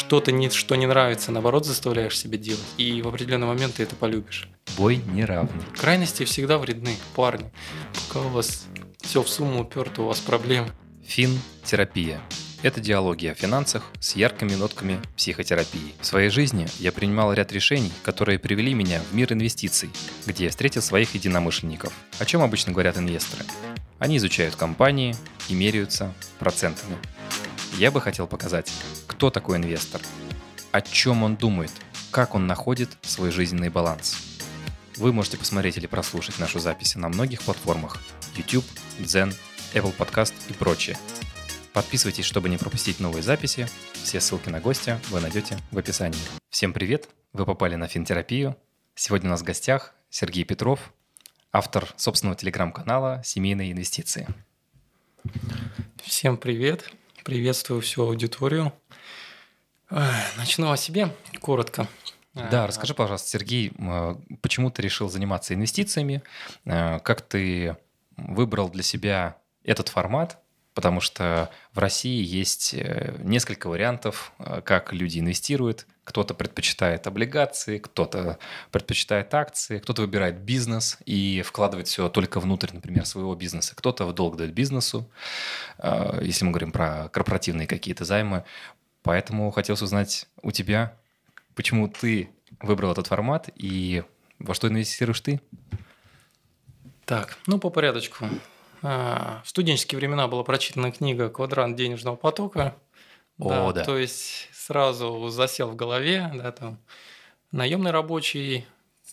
что-то, что не нравится, наоборот, заставляешь себя делать. И в определенный момент ты это полюбишь. Бой не равный. Крайности всегда вредны, парни. Пока у вас все в сумму уперто, у вас проблемы. Финтерапия. Это диалоги о финансах с яркими нотками психотерапии. В своей жизни я принимал ряд решений, которые привели меня в мир инвестиций, где я встретил своих единомышленников. О чем обычно говорят инвесторы? Они изучают компании и меряются процентами. Я бы хотел показать, кто такой инвестор, о чем он думает, как он находит свой жизненный баланс. Вы можете посмотреть или прослушать нашу запись на многих платформах – YouTube, Дзен, Apple Podcast и прочее. Подписывайтесь, чтобы не пропустить новые записи. Все ссылки на гостя вы найдете в описании. Всем привет! Вы попали на Финтерапию. Сегодня у нас в гостях Сергей Петров, автор собственного телеграм-канала «Семейные инвестиции». Всем привет! Приветствую всю аудиторию. Начну о себе коротко. Да, расскажи, пожалуйста, Сергей, почему ты решил заниматься инвестициями? Как ты выбрал для себя этот формат? Потому что в России есть несколько вариантов, как люди инвестируют. Кто-то предпочитает облигации, кто-то предпочитает акции, кто-то выбирает бизнес и вкладывает все только внутрь, например, своего бизнеса. Кто-то в долг дает бизнесу, если мы говорим про корпоративные какие-то займы. Поэтому хотелось узнать у тебя, почему ты выбрал этот формат и во что инвестируешь ты? Так, по порядочку. В студенческие времена была прочитана книга «Квадрант денежного потока». Да. То есть сразу засел в голове, там наемный рабочий,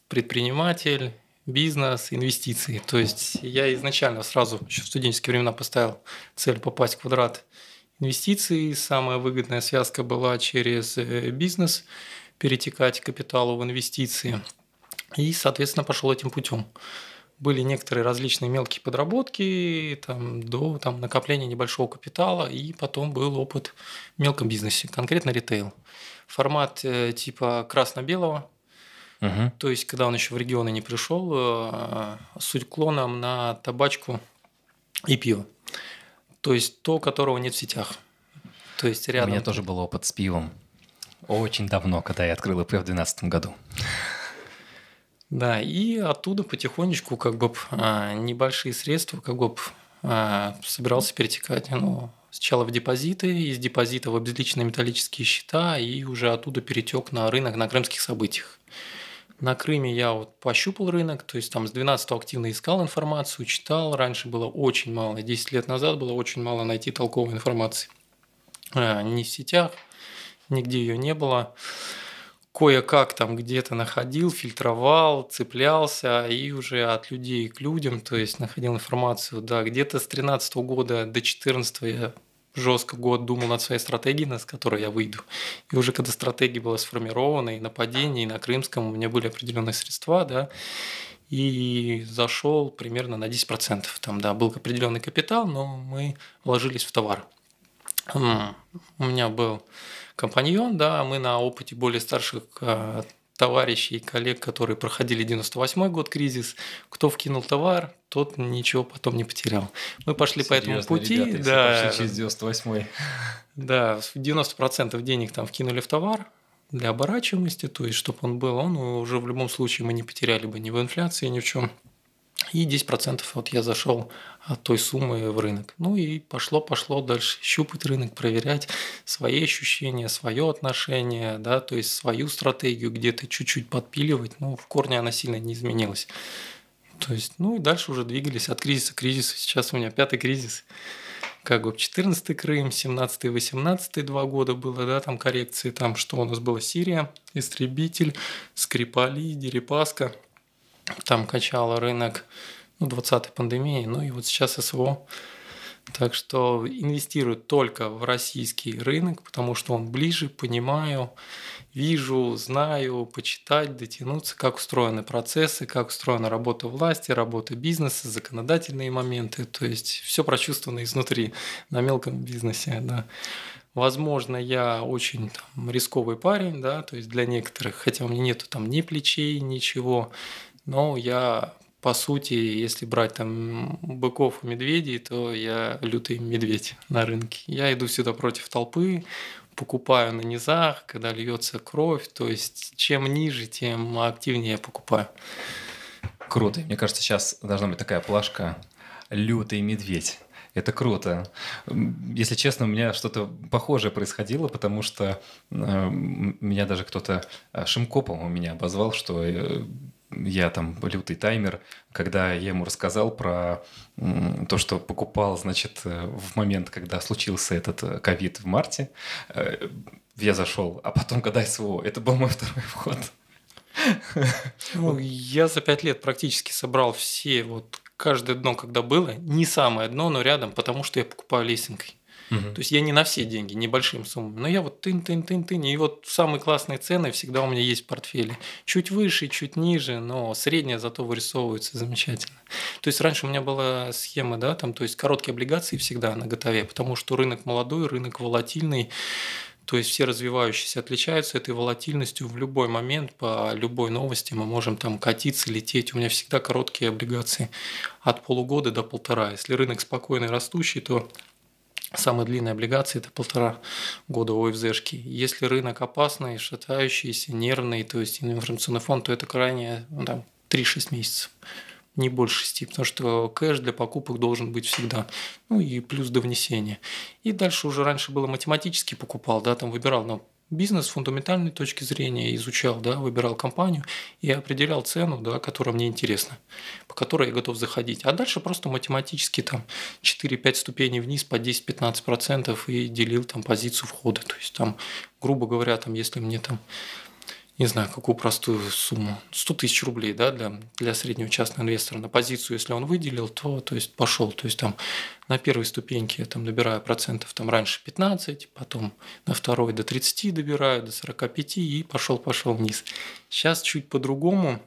предприниматель, бизнес, инвестиции. То есть я изначально сразу еще в студенческие времена поставил цель попасть в квадрат инвестиций. Самая выгодная связка была через бизнес, перетекать капиталу в инвестиции. И, соответственно, пошел этим путем. Были некоторые различные мелкие подработки до накопления небольшого капитала, и потом был опыт в мелком бизнесе, конкретно ритейл. Формат типа красно-белого, то есть когда он еще в регионы не пришел, с уклоном на табачку и пиво, то есть то, которого нет в сетях. То есть рядом... У меня тоже был опыт с пивом очень давно, когда я открыл ИП в 2012 году. Да, и оттуда потихонечку небольшие средства собирался перетекать. Сначала в депозиты, из депозита в обезличенные металлические счета, и уже оттуда перетек на рынок на крымских событиях. На Крыме я пощупал рынок, то есть там с 12-го активно искал информацию, читал. Раньше было очень мало, 10 лет назад было очень мало найти толковой информации. Ни в сетях, нигде ее не было. Кое-как там где-то находил, фильтровал, цеплялся и уже от людей к людям, то есть находил информацию. Да, где-то с 2013 года до 2014 я жестко год думал над своей стратегией, с которой я выйду. И уже когда стратегия была сформирована, и на падении, и на Крымском у меня были определенные средства, да, и зашел примерно на 10%. Был определенный капитал, но мы вложились в товар. У меня был компаньон, мы на опыте более старших товарищей и коллег, которые проходили 98-й год кризис, кто вкинул товар, тот ничего потом не потерял. Мы пошли серьезные по этому пути. Ребята, да, пошли через 98-й. Да, 90% денег вкинули в товар для оборачиваемости, то есть чтобы он был, он уже в любом случае мы не потеряли бы ни в инфляции, ни в чем. И 10% я зашел от той суммы в рынок. И пошло дальше щупать рынок, проверять свои ощущения, свое отношение, то есть свою стратегию где-то чуть-чуть подпиливать, но в корне она сильно не изменилась. То есть, и дальше уже двигались от кризиса к кризису. Сейчас у меня 5-й кризис. 14-й Крым, 17-й, 18-й 2 года было, коррекции, что у нас было Сирия, истребитель, Скрипали, Дерипаска. Качало рынок 20-й пандемии, и сейчас СВО. Так что инвестирую только в российский рынок, потому что он ближе, понимаю, вижу, знаю, почитать, дотянуться, как устроены процессы, как устроена работа власти, работа бизнеса, законодательные моменты, то есть все прочувствовано изнутри на мелком бизнесе, да. Возможно, я очень рисковый парень, то есть для некоторых, хотя у меня нету ни плечей, ничего. Но я, по сути, если брать быков и медведей, то я лютый медведь на рынке. Я иду сюда против толпы, покупаю на низах, когда льется кровь. То есть чем ниже, тем активнее я покупаю. Круто. Мне кажется, сейчас должна быть такая плашка «Лютый медведь». Это круто. Если честно, у меня что-то похожее происходило, потому что меня даже кто-то шимкопом у меня обозвал, что я там лютый таймер, когда я ему рассказал про то, что покупал, значит, в момент, когда случился этот ковид в марте, я зашел, а потом когда СВО. Это был мой второй вход. Ну, я за 5 лет практически собрал все, вот каждое дно, когда было, не самое дно, но рядом, потому что я покупаю лесенкой. Угу. То есть я не на все деньги, небольшим суммам, но я вот тын-тын-тын-тын, и вот самые классные цены всегда у меня есть в портфеле. Чуть выше, чуть ниже, но средняя зато вырисовывается замечательно. То есть раньше у меня была схема, да, там, то есть короткие облигации всегда наготове, потому что рынок молодой, рынок волатильный. То есть все развивающиеся отличаются этой волатильностью. В любой момент, по любой новости мы можем там катиться, лететь. У меня всегда короткие облигации от полугода до 1,5 года. Если рынок спокойный, растущий, то самые длинные облигации – это 1,5 года ОФЗшки. Если рынок опасный, шатающийся, нервный, то есть информационный фонд, то это крайне 3-6 месяцев. Не больше 6, потому что кэш для покупок должен быть всегда. Ну и плюс до внесения. И дальше уже раньше было математически покупал, да, там выбирал бизнес с фундаментальной точки зрения, изучал, да, выбирал компанию и определял цену, да, которая мне интересна, по которой я готов заходить. А дальше просто математически там 4-5 ступеней вниз по 10-15% и делил там позицию входа. То есть там, грубо говоря, там, если мне там, не знаю, какую простую сумму, 100 000 рублей, да, для среднего частного инвестора на позицию, если он выделил, то есть пошел. То есть там на первой ступеньке я там набираю процентов там раньше 15, потом на второй до 30 добираю, до 45 и пошел вниз. Сейчас чуть по-другому,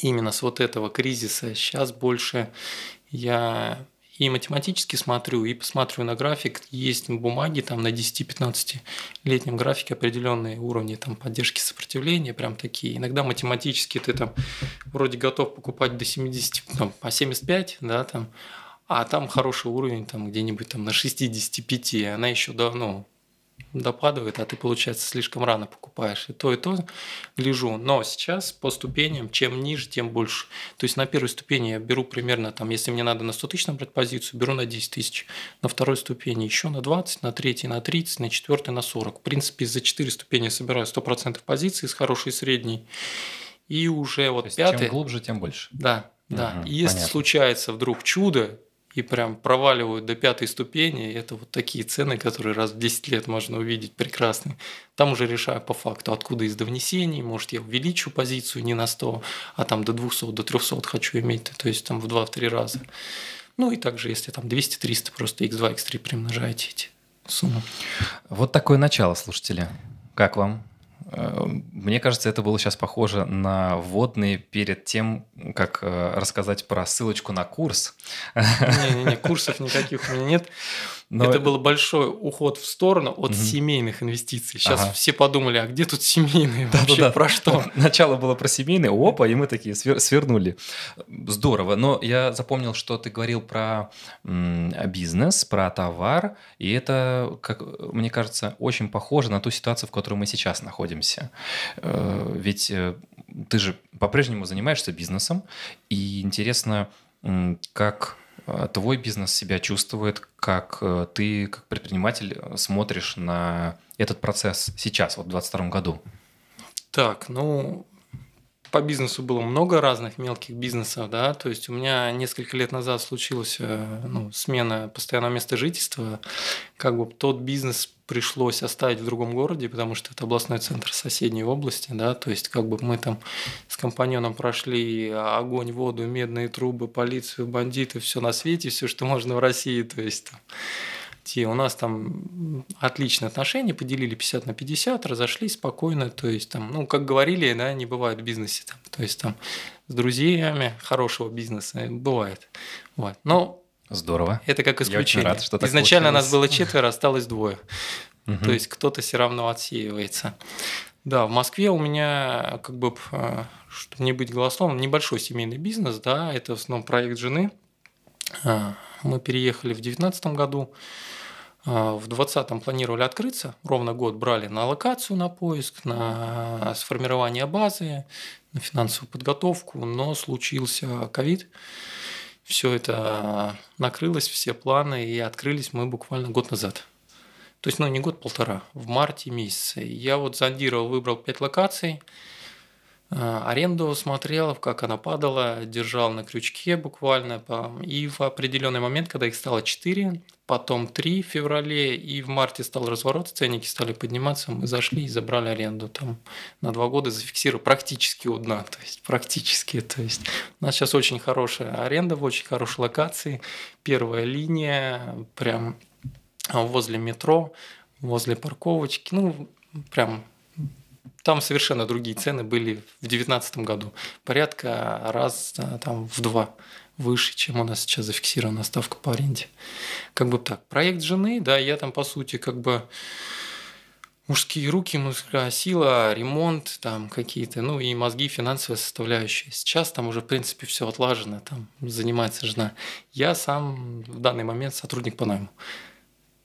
именно с вот этого кризиса, сейчас больше я и математически смотрю, и посмотрю на график. Есть на бумаге там, на 10-15-летнем графике определенные уровни там, поддержки сопротивления, прям такие. Иногда математически ты там вроде готов покупать до 70, там, по 75, да, там, а там хороший уровень там, где-нибудь там, на 65, и она еще давно допадывает, а ты, получается, слишком рано покупаешь. И то гляжу. Но сейчас по ступеням, чем ниже, тем больше. То есть на первой ступени я беру примерно, там, если мне надо на 100 тысяч набрать позицию, беру на 10 тысяч. На второй ступени еще на 20, на третьей на 30, на четвертой на 40. В принципе, за 4 ступени я собираю 100% позиций с хорошей средней. И уже вот пятая... Чем глубже, тем больше. Да, да. И если случается вдруг чудо, и прям проваливают до 5-й ступени. Это вот такие цены, которые раз в 10 лет можно увидеть прекрасные. Там уже решаю по факту, откуда из довнесений. Может, я увеличу позицию не на 100, а там до 200, до 300 хочу иметь. То есть там в 2-3 раза. Ну и также, если там 200-300, просто x2, x3 примножаете эти суммы. Вот такое начало, слушатели. Как вам? Мне кажется, это было сейчас похоже на вводные перед тем, как рассказать про ссылочку на курс. Не-не-не, курсов никаких у меня нет. Но... Это был большой уход в сторону от семейных инвестиций. Сейчас все подумали, а где тут семейные вообще, про что? Начало было про семейные, опа, и мы такие свернули. Здорово, но я запомнил, что ты говорил про бизнес, про товар, и это, как мне кажется, очень похоже на ту ситуацию, в которой мы сейчас находимся. Ведь ты же по-прежнему занимаешься бизнесом, и интересно, как... твой бизнес себя чувствует, как ты, как предприниматель, смотришь на этот процесс сейчас, вот в 2022 году? Так, ну, по бизнесу было много разных мелких бизнесов, да, то есть у меня несколько лет назад случилась смена постоянного места жительства, как бы тот бизнес пришлось оставить в другом городе, потому что это областной центр соседней области, да, то есть как бы мы там с компаньоном прошли огонь, воду, медные трубы, полицию, бандиты, все на свете, все, что можно в России, то есть там. У нас там отличные отношения, поделили 50/50, разошлись спокойно, то есть там, ну, как говорили, да, не бывает в бизнесе, там, то есть там с друзьями хорошего бизнеса бывает, вот, но… Здорово. Это как исключение. Я очень рад, что так изначально получилось. Нас было 4, осталось 2. То есть кто-то все равно отсеивается. Да, в Москве у меня, как бы, чтобы не быть голословным, небольшой семейный бизнес, да, это в основном проект жены. Мы переехали в 2019 году. В 2020-м планировали открыться, ровно год брали на локацию, на поиск, на сформирование базы, на финансовую подготовку, но случился ковид. Все это накрылось, все планы, и открылись мы буквально год назад. То есть, не год, полтора, в марте месяце. Я зондировал, выбрал 5 локаций, аренду смотрел, как она падала, держал на крючке буквально. И в определенный момент, когда их стало 4, потом 3 в феврале, и в марте стал разворот, ценники стали подниматься, мы зашли и забрали аренду. На 2 года зафиксировали практически у дна. То есть, у нас сейчас очень хорошая аренда в очень хорошей локации. Первая линия, прям... возле метро, возле парковочки, прям там совершенно другие цены были в 2019 году. Порядка раз в 2 выше, чем у нас сейчас зафиксирована ставка по аренде. Так. Проект жены, да, я по сути, мужские руки, мужская сила, ремонт, какие-то, и мозги, финансовая составляющая. Сейчас уже, в принципе, все отлажено, занимается жена. Я сам в данный момент сотрудник по найму.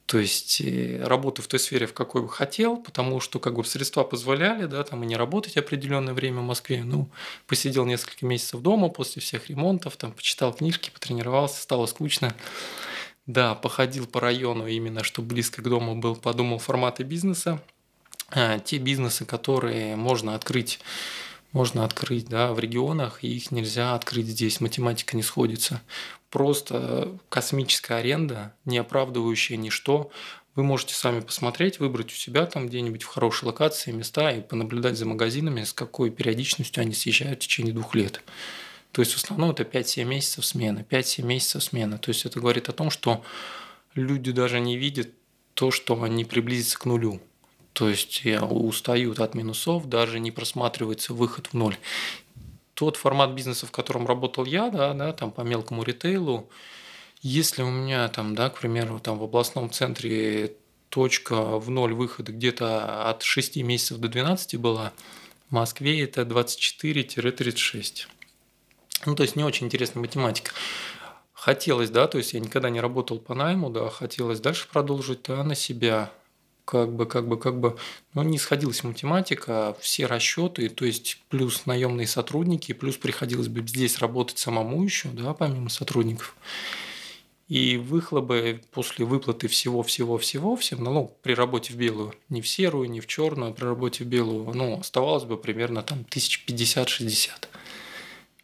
То есть работаю в той сфере, в какой бы хотел, потому что средства позволяли, и не работать определенное время в Москве. Посидел несколько месяцев дома после всех ремонтов, почитал книжки, потренировался, стало скучно. Да, походил по району именно, чтобы близко к дому был, подумал форматы бизнеса. Те бизнесы, которые можно открыть в регионах, и их нельзя открыть здесь, математика не сходится. Просто космическая аренда, не оправдывающая ничто. Вы можете сами посмотреть, выбрать у себя где-нибудь в хорошей локации места и понаблюдать за магазинами, с какой периодичностью они съезжают в течение 2 лет. То есть в основном это 5-7 месяцев смены. 5-7 месяцев смены. То есть это говорит о том, что люди даже не видят то, что они приблизятся к нулю. То есть устают от минусов, даже не просматривается выход в ноль. Тот формат бизнеса, в котором работал я, по мелкому ритейлу, если у меня, к примеру, в областном центре точка в ноль выхода где-то от 6 месяцев до 12 была, в Москве это 24-36. То есть не очень интересная математика. Хотелось, то есть я никогда не работал по найму, хотелось дальше продолжить, на себя. Не сходилась математика, все расчеты, то есть плюс наемные сотрудники, плюс приходилось бы здесь работать самому еще, помимо сотрудников. И выхлопы после выплаты всего-всего-всего, всем при работе в белую, не в серую, не в черную, при работе в белую, оставалось бы примерно 1050-60.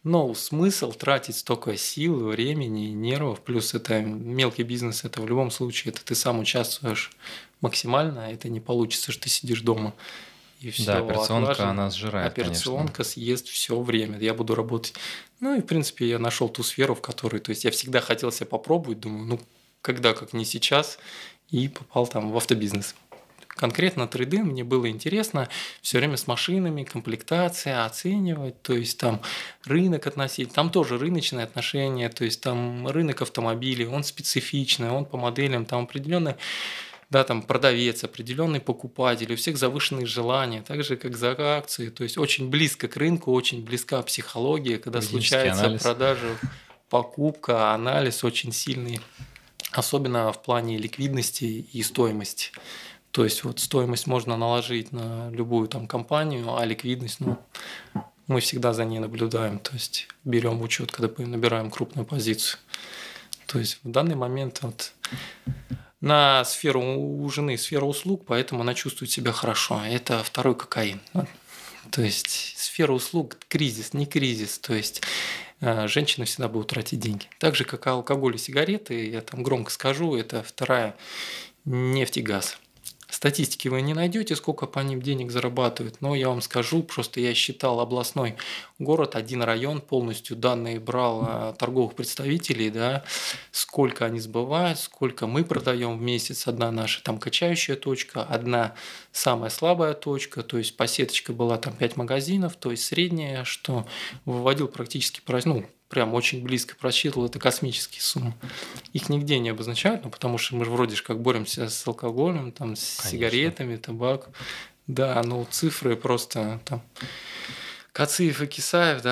Но смысл тратить столько сил, времени и нервов, плюс это мелкий бизнес, это в любом случае, это ты сам участвуешь максимально, это не получится, что ты сидишь дома. И все, да, операционка отлажено. Она сжирает, операционка, конечно, съест все время, я буду работать. И, в принципе, я нашел ту сферу, в которой, то есть я всегда хотел себя попробовать, думаю, когда, как не сейчас, и попал в автобизнес. Конкретно 3D мне было интересно все время с машинами, комплектация, оценивать, то есть рынок относить, тоже рыночные отношения, то есть рынок автомобилей, он специфичный, он по моделям, определенный, продавец, определенный покупатель, у всех завышенные желания, так же, как за акции, то есть очень близко к рынку, очень близка психология, когда случается анализ, продажа, покупка, анализ очень сильный, особенно в плане ликвидности и стоимости. То есть стоимость можно наложить на любую компанию, а ликвидность, мы всегда за ней наблюдаем, то есть берем в учет, когда набираем крупную позицию. То есть в данный момент на сферу у жены сфера услуг, поэтому она чувствует себя хорошо. Это второй кокаин. То есть сфера услуг кризис, не кризис, то есть женщины всегда будут тратить деньги. Так же, как алкоголь и сигареты, я громко скажу, это вторая нефть и газ. Статистики вы не найдете, сколько по ним денег зарабатывают, но я вам скажу, просто я считал областной город, один район, полностью данные брал торговых представителей, сколько они сбывают, сколько мы продаем в месяц, одна наша качающая точка, одна самая слабая точка, то есть по сеточке была 5 магазинов, то есть средняя, что выводил практически, прям очень близко просчитывал, это космические суммы. Их нигде не обозначают, потому что мы же вроде боремся с алкоголем, с Конечно. Сигаретами, табак. Да, цифры просто Кациев и Кисаев,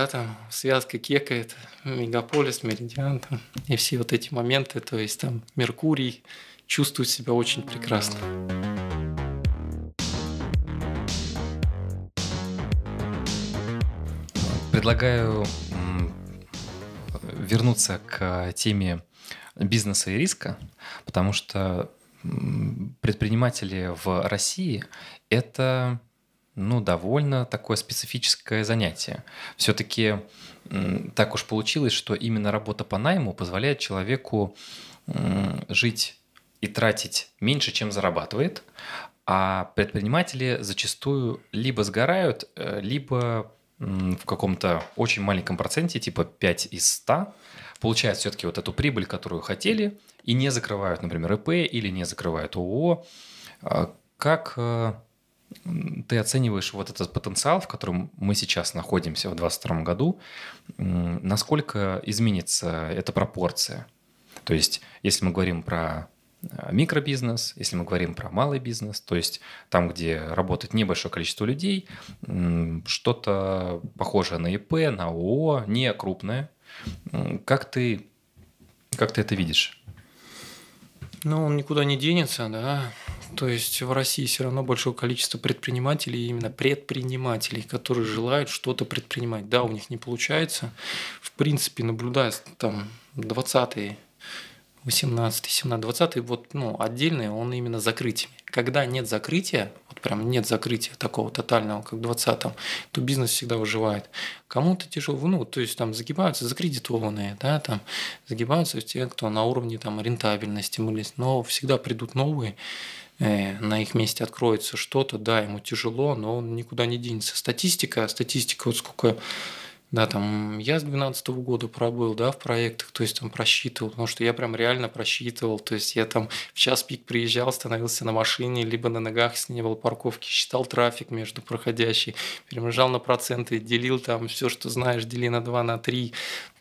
связка Кека, Мегаполис, Меридиан, и все эти моменты, то есть Меркурий чувствуют себя очень прекрасно. Предлагаю вернуться к теме бизнеса и риска, потому что предприниматели в России – это довольно такое специфическое занятие. Все-таки так уж получилось, что именно работа по найму позволяет человеку жить и тратить меньше, чем зарабатывает, а предприниматели зачастую либо сгорают, либо в каком-то очень маленьком проценте, типа 5 из 100, получают все-таки вот эту прибыль, которую хотели, и не закрывают, например, ИП или не закрывают ООО. Как ты оцениваешь вот этот потенциал, в котором мы сейчас находимся в 2022 году? Насколько изменится эта пропорция? То есть, если мы говорим про микробизнес, если мы говорим про малый бизнес, то есть там, где работает небольшое количество людей, что-то похожее на ИП, на ООО, не крупное. Как ты это видишь? Он никуда не денется, да. То есть в России все равно большое количество предпринимателей, именно предпринимателей, которые желают что-то предпринимать. Да, у них не получается. В принципе, наблюдая там 20-е, 18, 17, 20, отдельный, он именно закрытиями. Когда нет закрытия, нет закрытия такого тотального, как в 20-м, то бизнес всегда выживает. Кому-то тяжело, загибаются закредитованные, да, там загибаются те, кто на уровне рентабельности мылись, но всегда придут новые, на их месте откроется что-то, да, ему тяжело, но он никуда не денется. Статистика, вот сколько... Да, я с 2012 года пробыл, в проектах, то есть просчитывал, потому что я прям реально просчитывал, то есть я в час пик приезжал, становился на машине, либо на ногах, если не было парковки, считал трафик между проходящей, перемножал на проценты, делил все, что знаешь, дели на 2, на 3.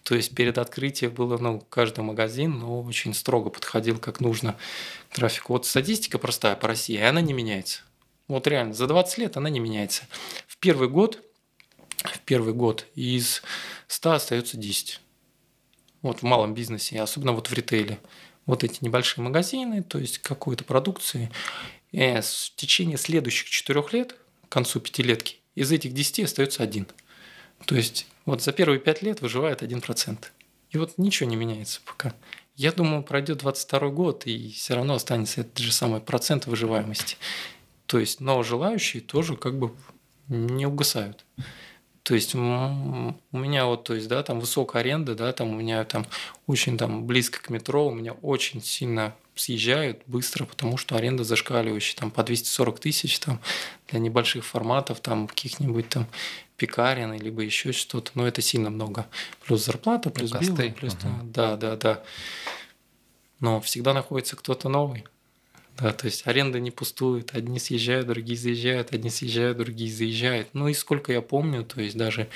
То есть перед открытием было, каждый магазин, очень строго подходил, как нужно к трафику. Вот статистика простая по России, она не меняется. Вот реально, за 20 лет она не меняется. В первый год из 100 остается 10. Вот в малом бизнесе, особенно в ритейле. Вот эти небольшие магазины, то есть какой-то продукции. И в течение следующих 4 лет, к концу пятилетки, из этих 10 остается 1. То есть за первые 5 лет выживает 1%. И ничего не меняется пока. Я думаю, пройдет 22 год, и все равно останется этот же самый процент выживаемости. То есть, но желающие тоже не угасают. То есть у меня высокая аренда, у меня очень близко к метро, у меня очень сильно съезжают быстро, потому что аренда зашкаливающая, по 240 тысяч для небольших форматов, каких-нибудь пекарен, либо еще что-то, но это сильно много. Плюс зарплата, плюс билы, плюс да. Но всегда находится кто-то новый. Да, то есть аренда не пустует, одни съезжают, другие заезжают, одни съезжают, другие заезжают. И сколько я помню, то есть даже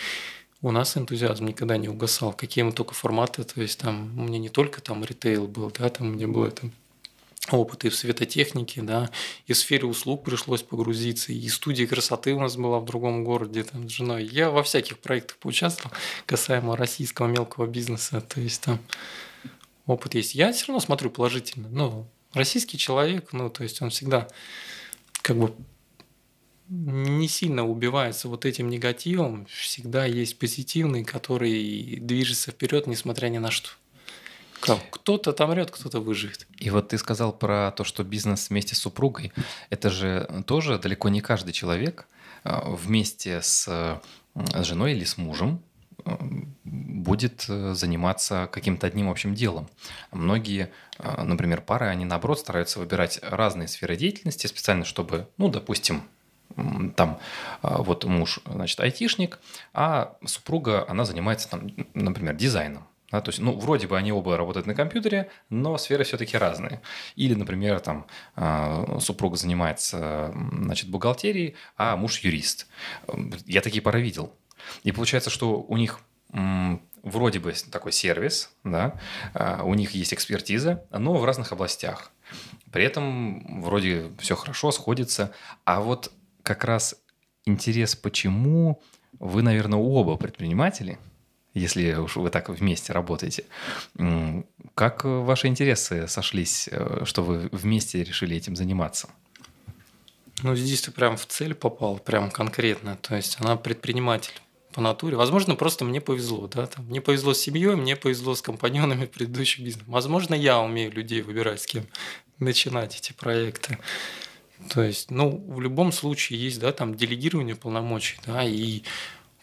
у нас энтузиазм никогда не угасал, какие мы только форматы, то есть у меня не только ритейл был, у меня было опыт и в светотехнике, и в сфере услуг пришлось погрузиться, и студия красоты у нас была в другом городе, с женой. Я во всяких проектах поучаствовал, касаемо российского мелкого бизнеса, то есть опыт есть. Я все равно смотрю положительно, российский человек, он всегда не сильно убивается этим негативом, всегда есть позитивный, который движется вперед, несмотря ни на что. Кто-то умрет, кто-то выживет. И ты сказал про то, что бизнес вместе с супругой, это же тоже далеко не каждый человек вместе с женой или с мужем будет заниматься каким-то одним общим делом. Многие, например, пары, они наоборот стараются выбирать разные сферы деятельности специально, чтобы, допустим, муж, айтишник, а супруга, она занимается, например, дизайном. Да, то есть, вроде бы они оба работают на компьютере, но сферы все-таки разные. Или, например, супруга занимается, бухгалтерией, а муж юрист. Я такие пары видел. И получается, что у них вроде бы такой сервис, у них есть экспертиза, но в разных областях. При этом вроде все хорошо, сходится. А как раз интерес, почему вы, наверное, оба предприниматели, если уж вы так вместе работаете. Как ваши интересы сошлись, что вы вместе решили этим заниматься? Ну, здесь ты прям в цель попал, прям конкретно. То есть она предприниматель по натуре. Возможно, просто мне повезло. Да? Там, мне повезло с семьей, мне повезло с компаньонами предыдущих бизнесов. Возможно, я умею людей выбирать, с кем начинать эти проекты. То есть, ну, в любом случае есть, да, там делегирование полномочий, да, и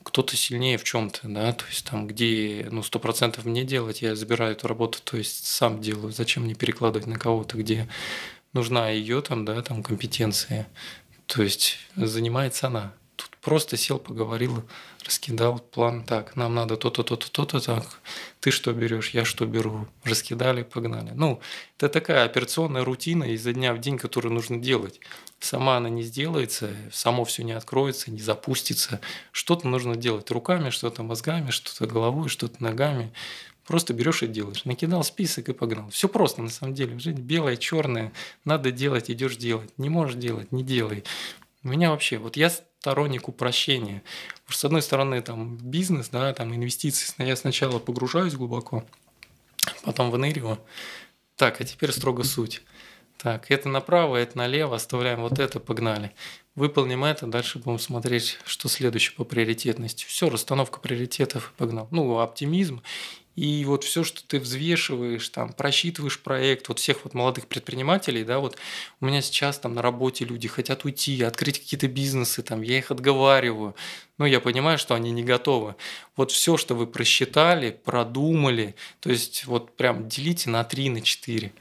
кто-то сильнее в чем-то, да, то есть там, где, ну, 100% мне делать, я забираю эту работу, то есть сам делаю, зачем мне перекладывать на кого-то, где нужна ее там, да, там компетенция, то есть занимается она. Тут просто сел, поговорил, раскидал план, так, нам надо то-то, то-то, то-то, так, ты что берешь, я что беру, раскидали, погнали. Ну, это такая операционная рутина изо дня в день, которую нужно делать. Сама она не сделается, само все не откроется, не запустится. Что-то нужно делать руками, что-то мозгами, что-то головой, что-то ногами. Просто берешь и делаешь. Накидал список и погнал. Все просто, на самом деле. Жизнь белая, черная. Надо делать, идешь делать. Не можешь делать, не делай. У меня вообще, вот я сторонник упрощения. Потому что, с одной стороны, там бизнес, да, там инвестиции. Я сначала погружаюсь глубоко, потом выныриваю. Так, а теперь строго суть. Так, это направо, это налево, оставляем вот это, погнали. Выполним это, дальше будем смотреть, что следующее по приоритетности. Все, расстановка приоритетов, погнал. Ну, оптимизм. И вот все, что ты взвешиваешь, там, просчитываешь проект, вот всех вот молодых предпринимателей, да, вот у меня сейчас там на работе люди хотят уйти, открыть какие-то бизнесы, там, я их отговариваю, но я понимаю, что они не готовы. Вот все, что вы просчитали, продумали, то есть вот прям делите на 3, на 4.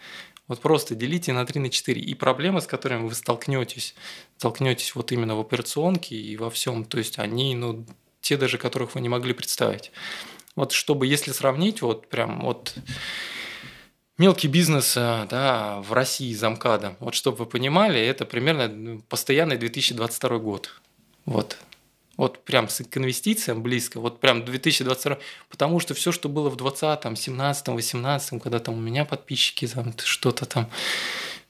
Вот просто делите на 3, на 4. И проблемы, с которыми вы столкнетесь вот именно в операционке и во всем, то есть они, ну, те даже, которых вы не могли представить. Вот чтобы, если сравнить, вот прям вот мелкий бизнес, да, в России за МКАДом, вот чтобы вы понимали, это примерно постоянный 2022 год. Вот. Вот прям к инвестициям близко, вот прям 2022, потому что все, что было в 2020, 2017, 2018, когда там у меня подписчики там, что-то там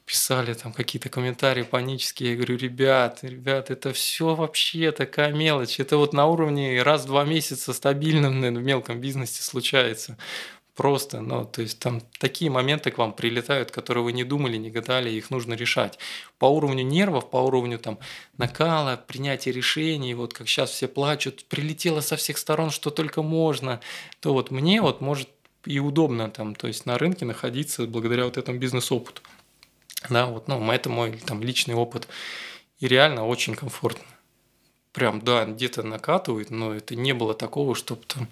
писали, там какие-то комментарии панические, я говорю, ребят, это все вообще такая мелочь, это вот на уровне раз в 2 месяца стабильным, наверное, в мелком бизнесе случается. Просто, ну, то есть там такие моменты к вам прилетают, которые вы не думали, не гадали, их нужно решать. По уровню нервов, по уровню там накала, принятия решений, вот как сейчас все плачут, прилетело со всех сторон, что только можно, то вот мне вот может и удобно там, то есть на рынке находиться благодаря вот этому бизнес-опыту. Да, вот, ну, это мой там личный опыт. И реально очень комфортно. Прям, да, где-то накатывает, но это не было такого, чтобы там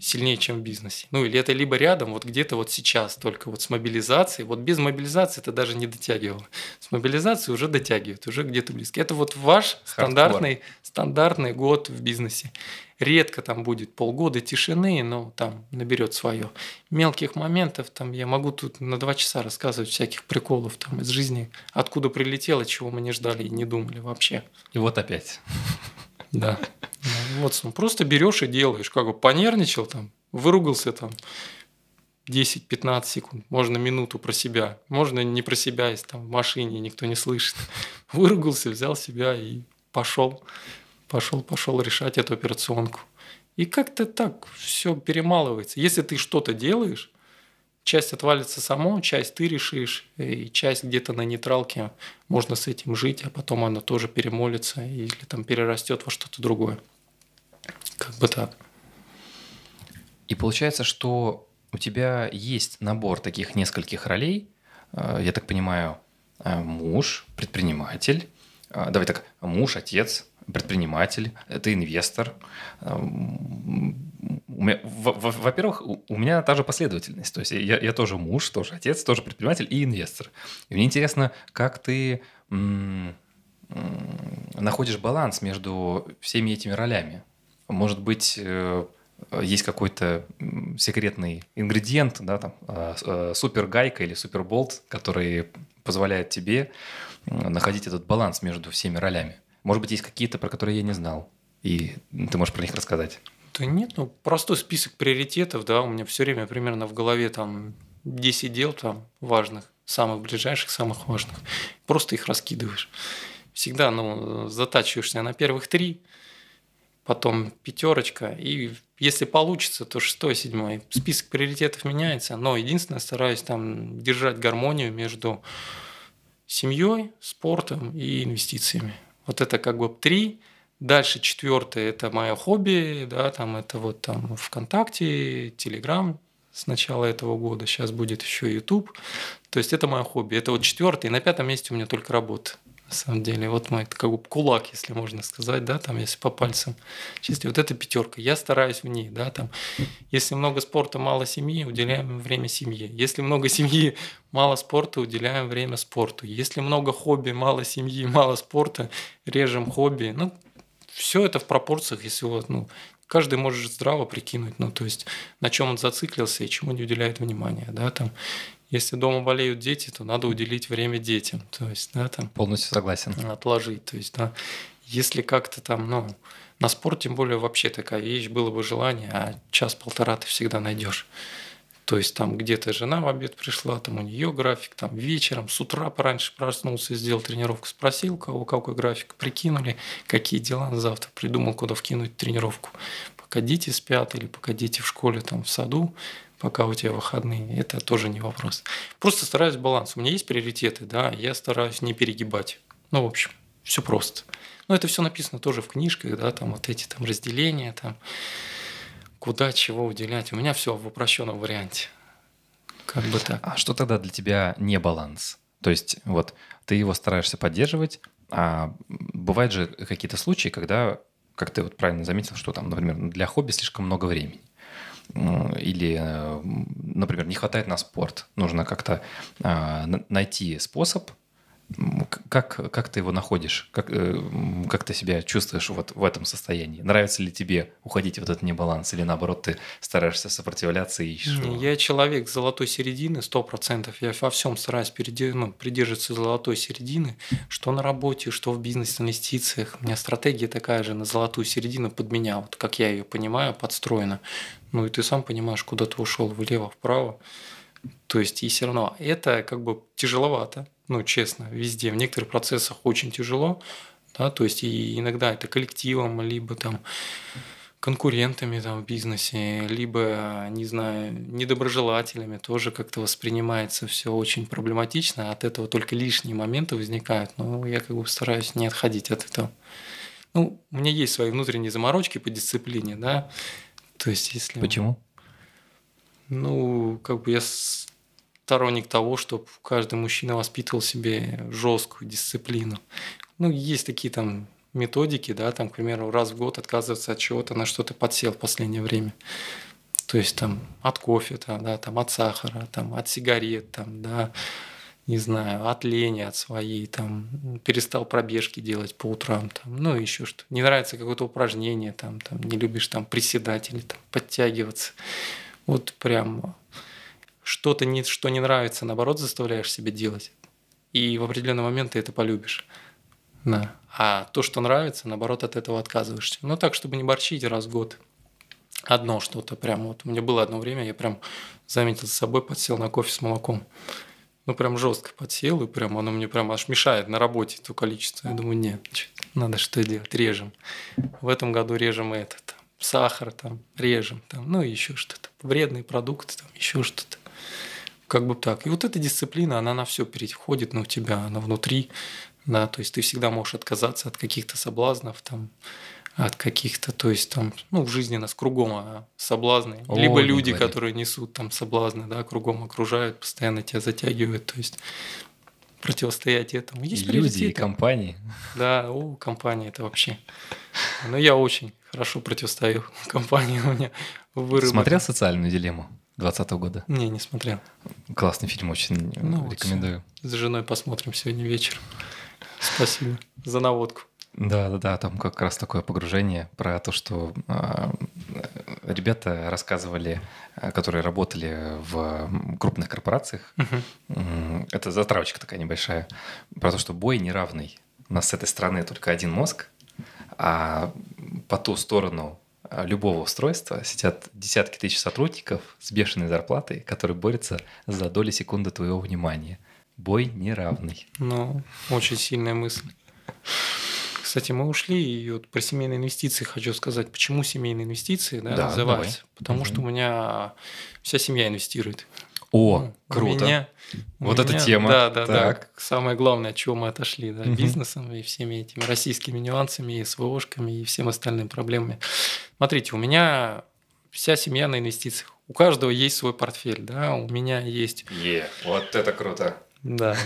сильнее, чем в бизнесе. Ну, или это либо рядом, вот где-то вот сейчас только вот с мобилизацией. Вот без мобилизации это даже не дотягивало. С мобилизацией уже дотягивает, уже где-то близко. Это вот ваш стандартный год в бизнесе. Редко там будет полгода тишины, но там наберет свое. Мелких моментов, там я могу тут на 2 часа рассказывать всяких приколов там из жизни, откуда прилетело, чего мы не ждали и не думали вообще. И вот опять. Да. Вот, просто берешь и делаешь. Как бы понервничал там, выругался там 10-15 секунд, можно минуту про себя, можно не про себя, если там в машине никто не слышит. Выругался, взял себя и пошел решать эту операционку. И как-то так все перемалывается. Если ты что-то делаешь, часть отвалится само, часть ты решишь, и часть где-то на нейтралке, можно с этим жить, а потом она тоже перемолится или там перерастет во что-то другое. Как бы так. И получается, что у тебя есть набор таких нескольких ролей. Я так понимаю, муж, предприниматель. Давай так, муж, отец, предприниматель, ты инвестор. Во-первых, у меня та же последовательность. То есть я тоже муж, тоже отец, тоже предприниматель и инвестор. И мне интересно, как ты находишь баланс между всеми этими ролями. Может быть, есть какой-то секретный ингредиент, да, там, супергайка или суперболт, который позволяет тебе находить этот баланс между всеми ролями. Может быть, есть какие-то, про которые я не знал, и ты можешь про них рассказать. Да нет, ну простой список приоритетов, да, у меня все время примерно в голове там 10 дел там важных, самых ближайших, самых важных. Просто их раскидываешь. Всегда, ну, затачиваешься на первых 3, потом пятерочка, и если получится, то 6-й, 7-й. Список приоритетов меняется, но единственное, стараюсь там держать гармонию между семьей, спортом и инвестициями. Вот это как бы 3. Дальше 4-е – это мое хобби, да, там это вот там ВКонтакте, Телеграм с начала этого года, сейчас будет еще YouTube. То есть это мое хобби. Это вот 4-й, и на 5-м месте у меня только работа. На самом деле, вот мой как бы кулак, если можно сказать, да, там, если по пальцам чистить, вот это 5-ка. Я стараюсь в ней, да, там, если много спорта, мало семьи, уделяем время семье. Если много семьи, мало спорта, уделяем время спорту. Если много хобби, мало семьи, мало спорта, режем хобби. Ну, все это в пропорциях, если вот, ну, каждый может здраво прикинуть, ну, то есть, на чем он зациклился и чему не уделяет внимания, да, там. Если дома болеют дети, то надо уделить время детям. То есть, да, там, полностью согласен. Отложить. То есть, да, если как-то там, ну, на спорт, тем более, вообще такая вещь, было бы желание, а 1-1.5 ты всегда найдешь. То есть там где-то жена в обед пришла, там у нее график, там вечером, с утра пораньше проснулся, сделал тренировку, спросил, кого какой график, прикинули, какие дела на завтра, придумал, куда вкинуть тренировку. Пока дети спят или пока дети в школе, там в саду, пока у тебя выходные, это тоже не вопрос. Просто стараюсь баланс. У меня есть приоритеты, да, я стараюсь не перегибать. Ну, в общем, все просто. Но это все написано тоже в книжках, да, там вот эти там разделения, там куда чего уделять. У меня все в упрощенном варианте. Как бы так. А что тогда для тебя не баланс? То есть, вот ты его стараешься поддерживать, а бывают же какие-то случаи, когда, как ты вот правильно заметил, что там, например, для хобби слишком много времени. Или, например, не хватает на спорт. Нужно как-то найти способ. Как ты его находишь? Как ты себя чувствуешь вот в этом состоянии? Нравится ли тебе уходить в вот этот небаланс? Или, наоборот, ты стараешься сопротивляться и ищешь? Я человек золотой середины, 100%. Я во всем стараюсь придерживаться золотой середины. Что на работе, что в бизнес-инвестициях. У меня стратегия такая же на золотую середину под меня. Вот как я ее понимаю, подстроена. Ну и ты сам понимаешь, куда ты ушел, влево, вправо. То есть и все равно это как бы тяжеловато. Ну, честно, везде. В некоторых процессах очень тяжело, да, то есть и иногда это коллективом, либо там конкурентами там в бизнесе, либо, не знаю, недоброжелателями тоже как-то воспринимается все очень проблематично. От этого только лишние моменты возникают, но я как бы стараюсь не отходить от этого. Ну, у меня есть свои внутренние заморочки по дисциплине, да. То есть, если... Почему? Ну, как бы я... сторонник того, чтобы каждый мужчина воспитывал себе жесткую дисциплину. Ну, есть такие там методики, да, там, к примеру, раз в год отказываться от чего-то, на что-то подсел в последнее время. То есть там от кофе, там, да, там, от сахара, там, от сигарет, там, да, не знаю, от лени, от своей, там, перестал пробежки делать по утрам, там, ну, еще что. Не нравится какое-то упражнение, там, не любишь там приседать или там, подтягиваться. Вот прям. Что-то, что не нравится, наоборот, заставляешь себя делать. И в определенный момент ты это полюбишь. Да. А то, что нравится, наоборот, от этого отказываешься. Но так, чтобы не борщить раз в год. Одно что-то прям. Вот у меня было одно время, я прям заметил за собой, подсел на кофе с молоком. Ну, прям жестко подсел, и прям оно мне прям аж мешает на работе то количество. Я думаю, нет, надо что делать, режем. В этом году режем это. Там, сахар там, режем, там, ну и еще что-то. Вредные продукты, там, еще что-то. Как бы так. И вот эта дисциплина, она на все переходит, но у тебя, она внутри, да, то есть ты всегда можешь отказаться от каких-то соблазнов, там, от каких-то, то есть там, ну, в жизни нас кругом соблазны, либо люди, которые несут там соблазны, да, кругом окружают, постоянно тебя затягивают, то есть противостоять этому. Есть люди и компании. Да, компании это вообще. Но я очень хорошо противостою компании у меня выработана. Смотрел «Социальную дилемму»? 2020 года? Не смотрел. Классный фильм, очень рекомендую. Вот с женой посмотрим сегодня вечером. Спасибо за наводку. Да, там как раз такое погружение про то, что ребята рассказывали, которые работали в крупных корпорациях, это затравочка такая небольшая, про то, что бой неравный. У нас с этой стороны только один мозг, а по ту сторону любого устройства сидят десятки тысяч сотрудников с бешеной зарплатой, которые борются за доли секунды твоего внимания. Бой неравный. Ну, очень сильная мысль. кстати, мы ушли, и вот про семейные инвестиции хочу сказать. Почему семейные инвестиции, да, называть? Потому что у меня вся семья инвестирует. О, круто. Вот эта тема. Да. Самое главное, от чего мы отошли, да, бизнесом и всеми этими российскими нюансами, и СВОшками, и всем остальным проблемами. Смотрите, у меня вся семья на инвестициях. У каждого есть свой портфель, да, у меня есть... вот это круто. Да.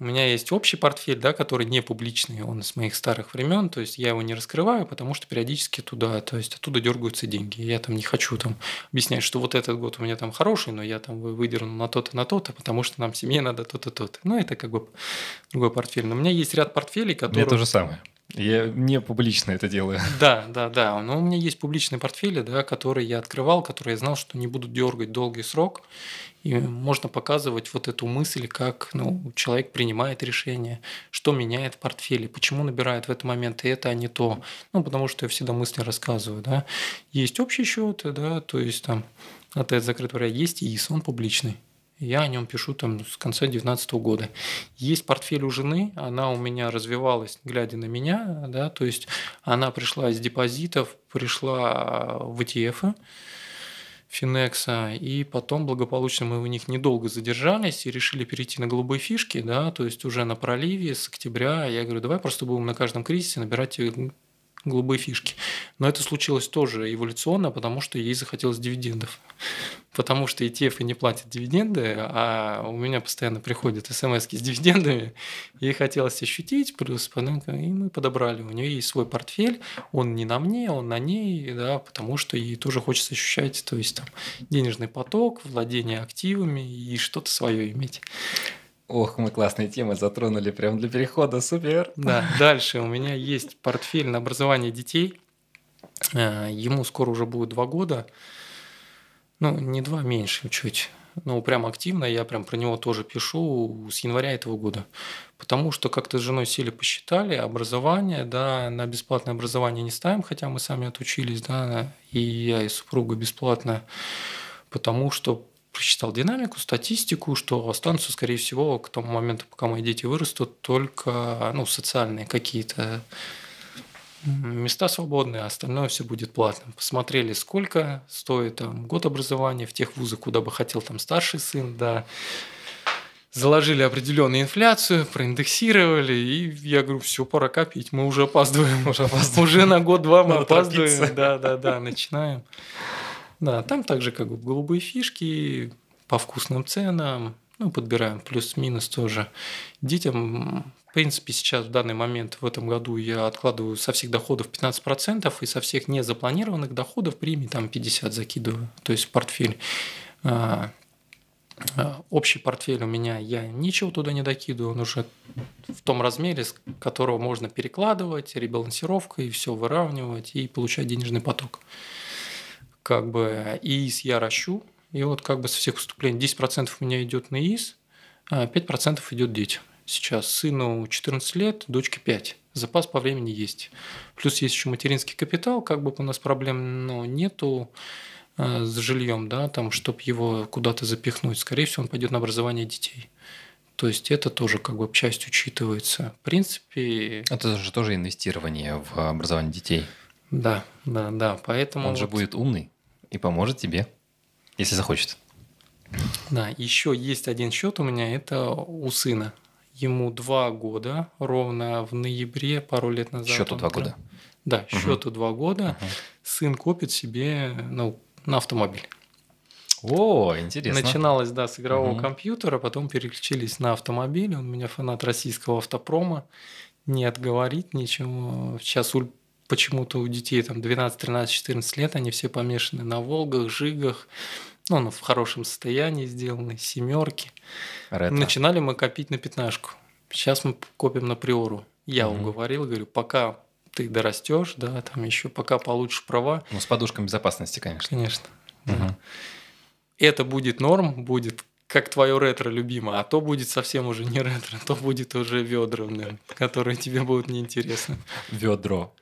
У меня есть общий портфель, да, который не публичный, он с моих старых времен, то есть я его не раскрываю, потому что периодически туда, то есть оттуда дергаются деньги. Я там не хочу там объяснять, что вот этот год у меня там хороший, но я там выдернул на то-то, потому что нам семье надо то-то, то-то. Ну, это как бы другой портфель. Но у меня есть ряд портфелей, которые... Мне то же самое. Я не публично это делаю. Да. Но у меня есть публичные портфели, да, которые я открывал, которые я знал, что не буду дергать долгий срок. И можно показывать вот эту мысль, как человек принимает решение, что меняет в портфеле, почему набирает в этот момент это, а не то. Потому что я всегда мысли рассказываю. Да. Есть общий счет, да, то есть там от этого закрытого ряда есть ИИС, он публичный. Я о нем пишу там с конца 2019 года. Есть портфель у жены, она у меня развивалась, глядя на меня, да, то есть она пришла из депозитов, пришла в ETF, Финекса, и потом благополучно мы у них недолго задержались и решили перейти на голубые фишки, да, то есть уже на проливе с октября. Я говорю, давай просто будем на каждом кризисе набирать голубые фишки. Но это случилось тоже эволюционно, потому что ей захотелось дивидендов. Потому что ETF не платят дивиденды, а у меня постоянно приходят смс-ки с дивидендами, ей хотелось ощутить, плюс, и мы подобрали. У нее есть свой портфель, он не на мне, он на ней, да, потому что ей тоже хочется ощущать, то есть там денежный поток, владение активами и что-то свое иметь. Ох, мы классные темы затронули прям для перехода, супер. Да, дальше у меня есть портфель на образование детей. Ему скоро уже будет 2 года. Не 2, меньше чуть. Прям активно, я прям про него тоже пишу с января этого года. Потому что как-то с женой сели, посчитали, образование, да, на бесплатное образование не ставим, хотя мы сами отучились, да, и я, и супруга бесплатно, потому что прочитал динамику, статистику, что останутся, скорее всего, к тому моменту, пока мои дети вырастут, только социальные какие-то места свободные, а остальное все будет платным. Посмотрели, сколько стоит год образования в тех вузах, куда бы хотел старший сын, да. Заложили определенную инфляцию, проиндексировали, и я говорю, все, пора копить, мы уже опаздываем. Уже на год-два мы опаздываем. Да, начинаем. Да, там также как бы голубые фишки, по вкусным ценам, подбираем плюс-минус тоже. Детям, в принципе, сейчас в данный момент, в этом году я откладываю со всех доходов 15% и со всех незапланированных доходов премии там 50% закидываю, то есть в портфель. Общий портфель у меня, я ничего туда не докидываю, он уже в том размере, с которого можно перекладывать, ребалансировка и все выравнивать и получать денежный поток. Как бы ИИС я ращу, и вот как бы со всех поступлений 10% у меня идет на ИИС, а 5% идет детям. Сейчас сыну 14 лет, дочке 5. Запас по времени есть. Плюс есть еще материнский капитал, как бы у нас проблем нету с жильем, да, там, чтобы его куда-то запихнуть. Скорее всего, он пойдет на образование детей. То есть это тоже как бы часть учитывается. В принципе... Это же тоже инвестирование в образование детей. Да. Поэтому он же будет умный. И поможет тебе, если захочет. Да, еще есть один счет у меня, это у сына. Ему 2 года, ровно в ноябре, пару лет назад. Счету 2 года. Да, счету 2 года. Сын копит себе на автомобиль. О, интересно. Начиналось, да, с игрового компьютера, потом переключились на автомобиль. Он у меня фанат российского автопрома. Не отговорит ничего. Сейчас почему-то у детей там 12, 13, 14 лет, они все помешаны на «Волгах», «Жигах», в хорошем состоянии сделаны, «семерки». Ретро. Начинали мы копить на 15-ку. Сейчас мы копим на «Приору». Я уговорил, говорю, пока ты дорастешь, да, там еще пока получишь права. С подушками безопасности, конечно. Конечно. Да. Это будет норм, будет как твое ретро любимое, а то будет совсем уже не ретро, то будет уже ведро, которые тебе будут неинтересны. Ведро.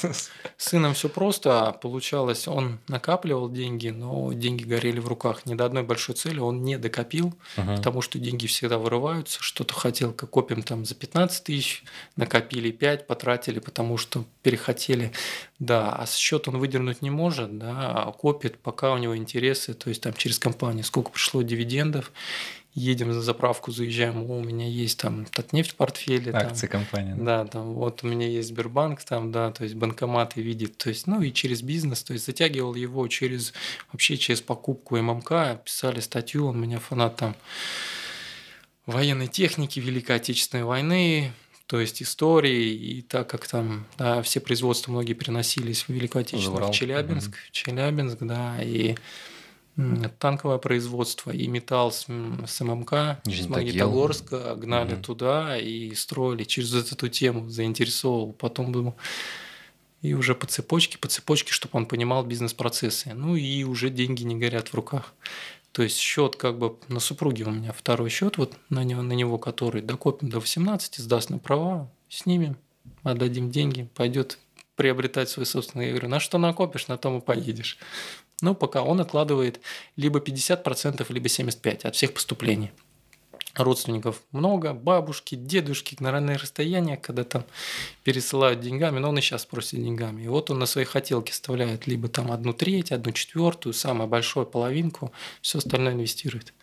С сыном все просто получалось, он накапливал деньги, но деньги горели в руках. Ни до одной большой цели он не докопил, потому что деньги всегда вырываются. Что-то хотел, как копим там за 15 тысяч, накопили 5, потратили, потому что перехотели. Да, а счет он выдернуть не может, да, копит, пока у него интересы, то есть там через компанию сколько пришло дивидендов, едем за заправку, заезжаем, у меня есть там Татнефть в портфеле. Акции там, компании. Да, там вот у меня есть Сбербанк, там, да, то есть банкоматы видит, то есть, ну и через бизнес, то есть затягивал его через, вообще через покупку ММК, писали статью, он у меня фанат там военной техники, Великой Отечественной войны, то есть истории, и так как там да, все производства многие переносились в Великую Отечественную, в Челябинск, да, и танковое производство, и металл с ММК, с Магнитогорска гнали туда и строили, через эту тему заинтересовал, потом думал, и уже по цепочке, чтобы он понимал бизнес-процессы, ну и уже деньги не горят в руках. То есть счет как бы на супруге у меня второй счет, вот на него который докопим до 18, сдаст на права, снимем, отдадим деньги, пойдет приобретать свои собственные. Я говорю, на что накопишь, на том и поедешь. Но пока он откладывает либо 50%, либо 75% от всех поступлений. Родственников много, бабушки, дедушки, на равные расстояния, когда там пересылают деньгами, но он и сейчас просит деньгами. И вот он на своей хотелке вставляет либо там 1/3, 1/4, самую большую половинку, все остальное инвестирует.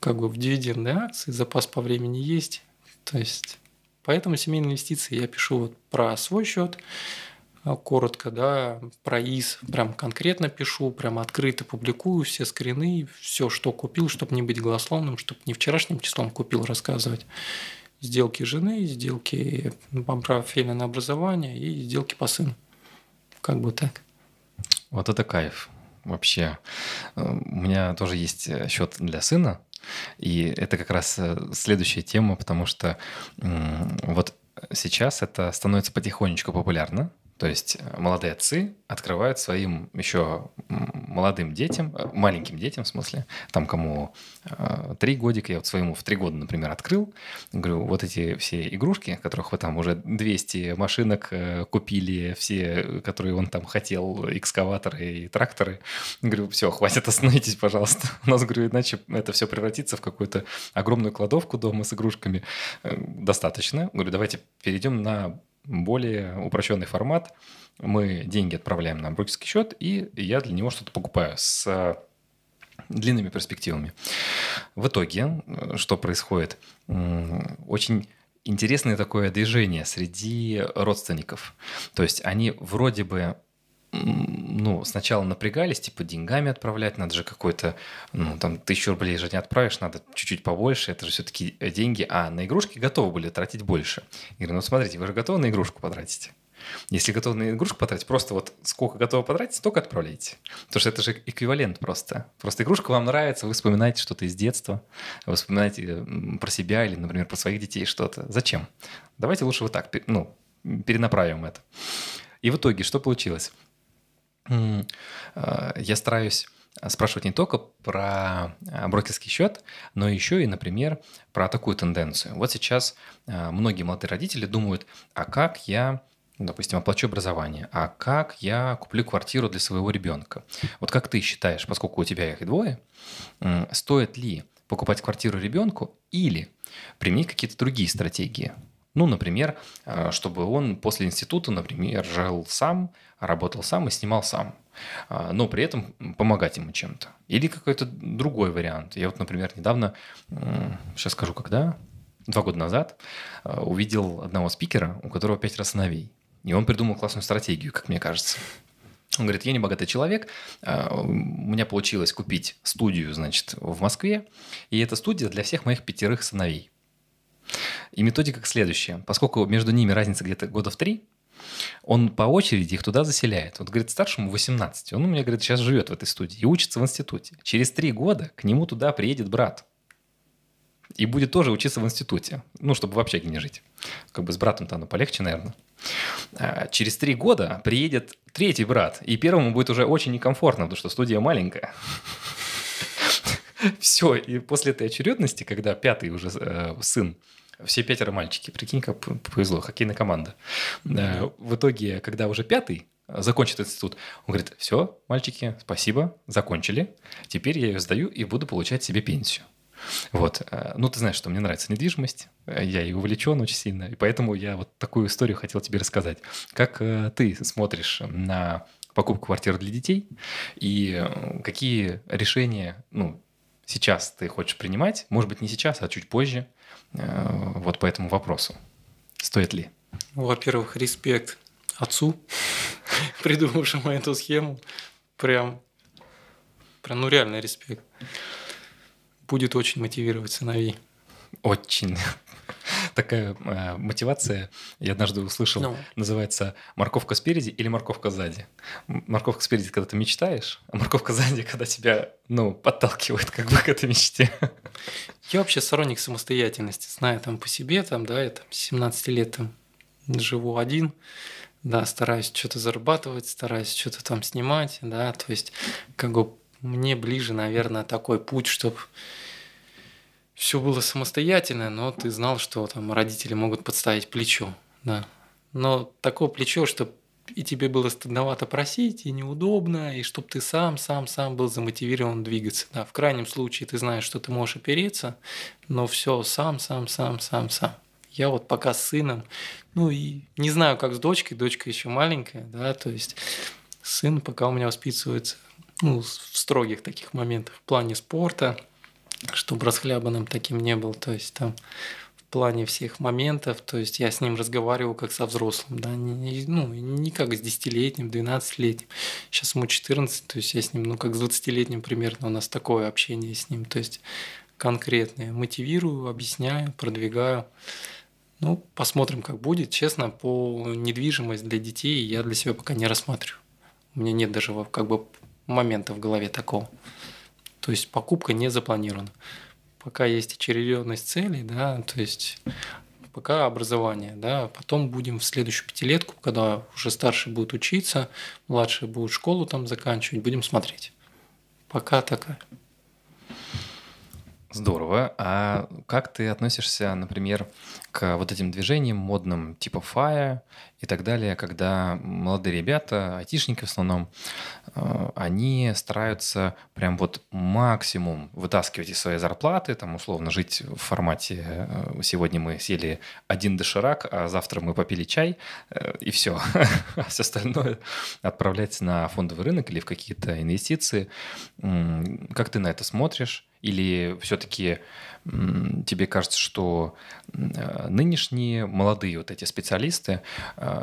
Как бы в дивидендные акции, запас по времени есть. То есть, поэтому семейные инвестиции я пишу вот про свой счет. Коротко, да, про ИИС прям конкретно пишу, прям открыто публикую все скрины, все, что купил, чтобы не быть голословным, чтобы не вчерашним числом купил, рассказывать. Сделки жены, сделки по профилю на образование и сделки по сыну. Как бы так. Вот это кайф вообще. У меня тоже есть счет для сына, и это как раз следующая тема, потому что вот сейчас это становится потихонечку популярно. То есть молодые отцы открывают своим еще молодым детям, маленьким детям в смысле, там кому 3 годика, я вот своему в 3 года, например, открыл, говорю, вот эти все игрушки, которых вы там уже 200 машинок купили, все, которые он там хотел, экскаваторы и тракторы, говорю, все, хватит, остановитесь, пожалуйста. У нас, говорю, иначе это все превратится в какую-то огромную кладовку дома с игрушками. Достаточно. Говорю, давайте перейдем на более упрощенный формат. Мы деньги отправляем на брокерский счет, и я для него что-то покупаю с длинными перспективами. В итоге, что происходит? Очень интересное такое движение среди родственников. То есть они вроде бы сначала напрягались, типа деньгами отправлять, надо же какой-то, там 1000 рублей же не отправишь, надо чуть-чуть побольше, это же все-таки деньги, а на игрушки готовы были тратить больше. Я говорю, смотрите, вы же готовы на игрушку потратить? Если готовы на игрушку потратить, просто вот сколько готовы потратить, столько отправляйте. Потому что это же эквивалент просто. Просто игрушка вам нравится, вы вспоминаете что-то из детства, вы вспоминаете про себя или, например, про своих детей что-то. Зачем? Давайте лучше вот так, перенаправим это. И в итоге что получилось? Я стараюсь спрашивать не только про брокерский счет, но еще и, например, про такую тенденцию. Вот сейчас многие молодые родители думают, а как я, допустим, оплачу образование, а как я куплю квартиру для своего ребенка? Вот как ты считаешь, поскольку у тебя их 2, стоит ли покупать квартиру ребенку или применить какие-то другие стратегии? Например, чтобы он после института, например, жил сам, работал сам и снимал сам, но при этом помогать ему чем-то. Или какой-то другой вариант. Я вот, например, недавно, сейчас скажу, когда, 2 года назад, увидел одного спикера, у которого 5 сыновей. И он придумал классную стратегию, как мне кажется. Он говорит, я не богатый человек, у меня получилось купить студию, в Москве, и эта студия для всех моих 5 сыновей. И методика следующая. Поскольку между ними разница где-то 3 года, он по очереди их туда заселяет. Он говорит, старшему 18. Он у меня, говорит, сейчас живет в этой студии и учится в институте. Через 3 года к нему туда приедет брат. И будет тоже учиться в институте. Чтобы в общаге не жить. Как бы с братом-то оно полегче, наверное. Через 3 года приедет 3-й брат. И первому будет уже очень некомфортно, потому что студия маленькая. Все, и после этой очередности, когда пятый уже сын, все пятеро мальчики, прикинь, как повезло, хоккейная команда. В итоге, когда уже пятый закончит институт, он говорит: все, мальчики, спасибо, закончили, теперь я ее сдаю и буду получать себе пенсию. Вот. Ну, ты знаешь, что мне нравится недвижимость, я ей увлечен очень сильно, и поэтому я вот такую историю хотел тебе рассказать. Как ты смотришь на покупку квартир для детей и какие решения, ну, сейчас ты хочешь принимать? Может быть, не сейчас, а чуть позже. Вот по этому вопросу. Стоит ли? Во-первых, респект отцу, придумавшему эту схему. Прям, ну, реальный респект. Будет очень мотивировать сыновей. Очень. Такая мотивация, я однажды услышал, называется «морковка спереди» или «морковка сзади». Морковка спереди, когда ты мечтаешь, а морковка сзади, когда тебя, ну, подталкивает как бы к этой мечте. Я вообще сторонник самостоятельности, знаю там по себе, там, да, я там 17 лет там живу один, да, стараюсь что-то зарабатывать, стараюсь что-то там снимать, да, то есть как бы мне ближе, наверное, такой путь, чтобы все было самостоятельно, но ты знал, что там родители могут подставить плечо, да. Но такое плечо, чтобы и тебе было стыдновато просить, и неудобно, и чтобы ты сам был замотивирован двигаться, да. В крайнем случае ты знаешь, что ты можешь опереться, но все сам. Я вот пока с сыном, ну и не знаю, как с дочкой, дочка еще маленькая, да, то есть сын пока у меня воспитывается, ну, в строгих таких моментах в плане спорта, чтобы расхлябанным таким не был, то есть там в плане всех моментов, то есть я с ним разговариваю как со взрослым, да, ну, не как с 10-летним, 12-летним, сейчас ему 14, то есть я с ним, ну, как с 20-летним примерно у нас такое общение с ним, то есть конкретное, мотивирую, объясняю, продвигаю, ну, посмотрим, как будет, честно, по недвижимость для детей я для себя пока не рассматриваю, у меня нет даже как бы момента в голове такого. То есть покупка не запланирована. Пока есть очередность целей, да, то есть пока образование, да, потом будем в следующую пятилетку, когда уже старший будет учиться, младший будет школу там заканчивать, будем смотреть. Пока такая. Здорово. А как ты относишься, например, к вот этим движениям модным типа FIRE и так далее, когда молодые ребята, айтишники в основном, они стараются прям вот максимум вытаскивать из своей зарплаты, там условно жить в формате «сегодня мы съели один доширак, а завтра мы попили чай» и все. А все остальное отправлять на фондовый рынок или в какие-то инвестиции. Как ты на это смотришь? Или все-таки тебе кажется, что нынешние молодые вот эти специалисты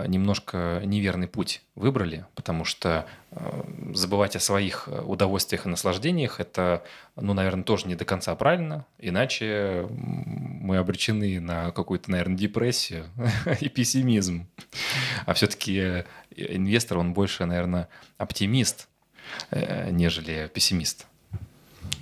немножко неверный путь выбрали, потому что забывать о своих удовольствиях и наслаждениях – это, ну, наверное, тоже не до конца правильно, иначе мы обречены на какую-то, наверное, депрессию и пессимизм. А все-таки инвестор, он больше, наверное, оптимист, нежели пессимист.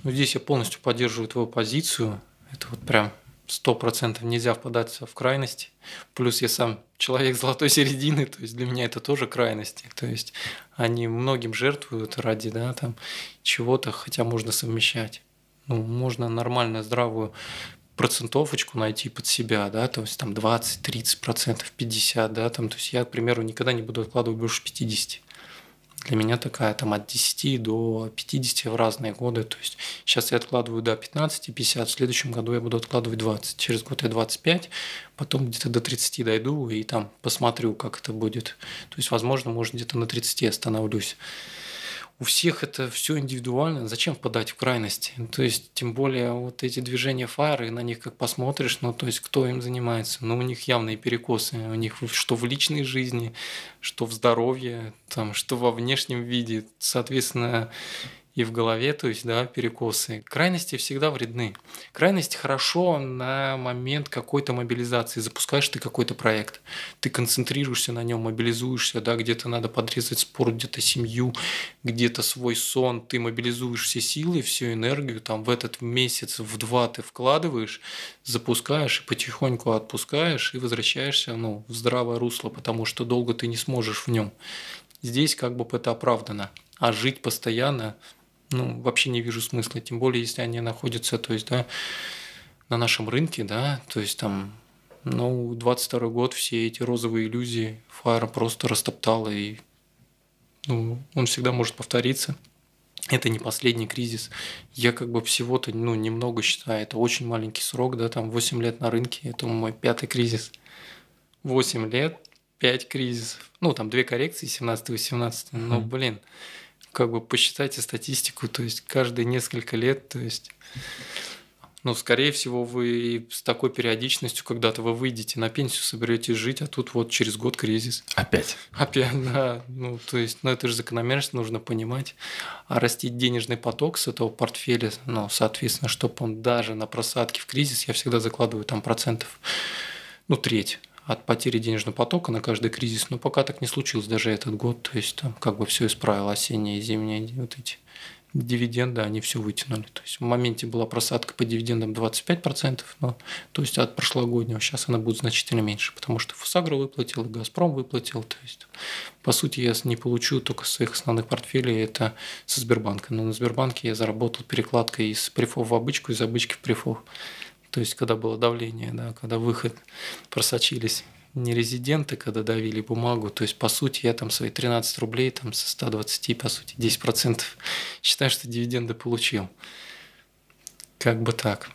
Ну, здесь я полностью поддерживаю твою позицию. Это вот прям 100% нельзя впадаться в крайности. Плюс я сам человек золотой середины, то есть для меня это тоже крайности. То есть они многим жертвуют ради, да, там, чего-то, хотя можно совмещать. Ну, можно нормально здравую процентовочку найти под себя, да, то есть там 20, 30%, 50%, да, там, то есть я, к примеру, никогда не буду откладывать больше 50%. Для меня такая там от 10 до 50 в разные годы. То есть сейчас я откладываю до 15, 50, в следующем году я буду откладывать 20, через год я 25, потом где-то до 30 дойду и там посмотрю, как это будет. То есть, возможно, может, где-то на 30 остановлюсь. У всех это все индивидуально. Зачем впадать в крайности? То есть, тем более, вот эти движения FIRE, и на них как посмотришь, ну, то есть, кто им занимается? Ну, у них явные перекосы. У них что в личной жизни, что в здоровье, там, что во внешнем виде. Соответственно, и в голове, то есть, да, перекосы. Крайности всегда вредны. Крайность хорошо на момент какой-то мобилизации. Запускаешь ты какой-то проект, ты концентрируешься на нем, мобилизуешься, да, где-то надо подрезать спорт, где-то семью, где-то свой сон, ты мобилизуешь все силы, всю энергию, там, в этот месяц, в два ты вкладываешь, запускаешь и потихоньку отпускаешь и возвращаешься, ну, в здравое русло, потому что долго ты не сможешь в нем. Здесь как бы это оправдано. А жить постоянно Ну, вообще не вижу смысла, тем более, если они находятся, то есть, да, на нашем рынке, да, то есть там, ну, 22 год все эти розовые иллюзии FIRE просто растоптало, и ну, он всегда может повториться. Это не последний кризис. Я как бы всего-то, ну, немного считаю, это очень маленький срок, да, там 8 лет на рынке, это мой 5-й кризис. 8 лет, 5 кризисов. Ну, там 2 коррекции, 17-18, но, блин, как бы посчитайте статистику, то есть каждые несколько лет, то есть, ну, скорее всего, вы с такой периодичностью когда-то вы выйдете на пенсию, соберетесь жить, а тут вот через год кризис. Опять? Опять, да. Ну, то есть, ну, это же закономерность, нужно понимать. А растить денежный поток с этого портфеля, ну, соответственно, чтобы он даже на просадке в кризис, я всегда закладываю там процентов, ну, треть от потери денежного потока на каждый кризис, но пока так не случилось даже этот год, то есть там как бы все исправило, осенние и зимние вот эти дивиденды, они все вытянули. То есть в моменте была просадка по дивидендам 25%, но, то есть от прошлогоднего, сейчас она будет значительно меньше, потому что Фосагро выплатил, Газпром выплатил, то есть по сути я не получу только с своих основных портфелей, это со Сбербанка, но на Сбербанке я заработал перекладкой из префов в обычку, из обычки в префов. То есть, когда было давление, да, когда выход просочились нерезиденты, когда давили бумагу, то есть, по сути, я там свои 13 рублей там, со 120, по сути, 10% считаю, что дивиденды получил. Как бы так.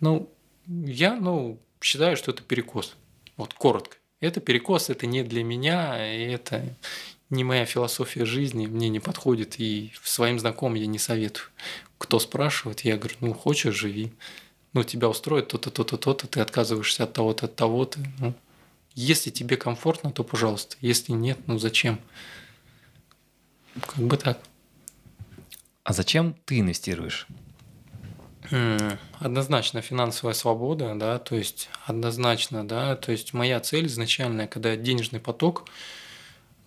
Ну, я, ну, считаю, что это перекос. Вот, коротко. Это перекос, это не для меня, это не моя философия жизни, мне не подходит, и своим знакомым я не советую. Кто спрашивает, я говорю, ну, хочешь, живи. Ну, тебя устроит то-то, то-то, то-то, ты отказываешься от того-то, от того-то. Ну, если тебе комфортно, то пожалуйста. Если нет, ну зачем? Как бы так. А зачем ты инвестируешь? Однозначно финансовая свобода, да, то есть однозначно, да, то есть моя цель изначальная, когда денежный поток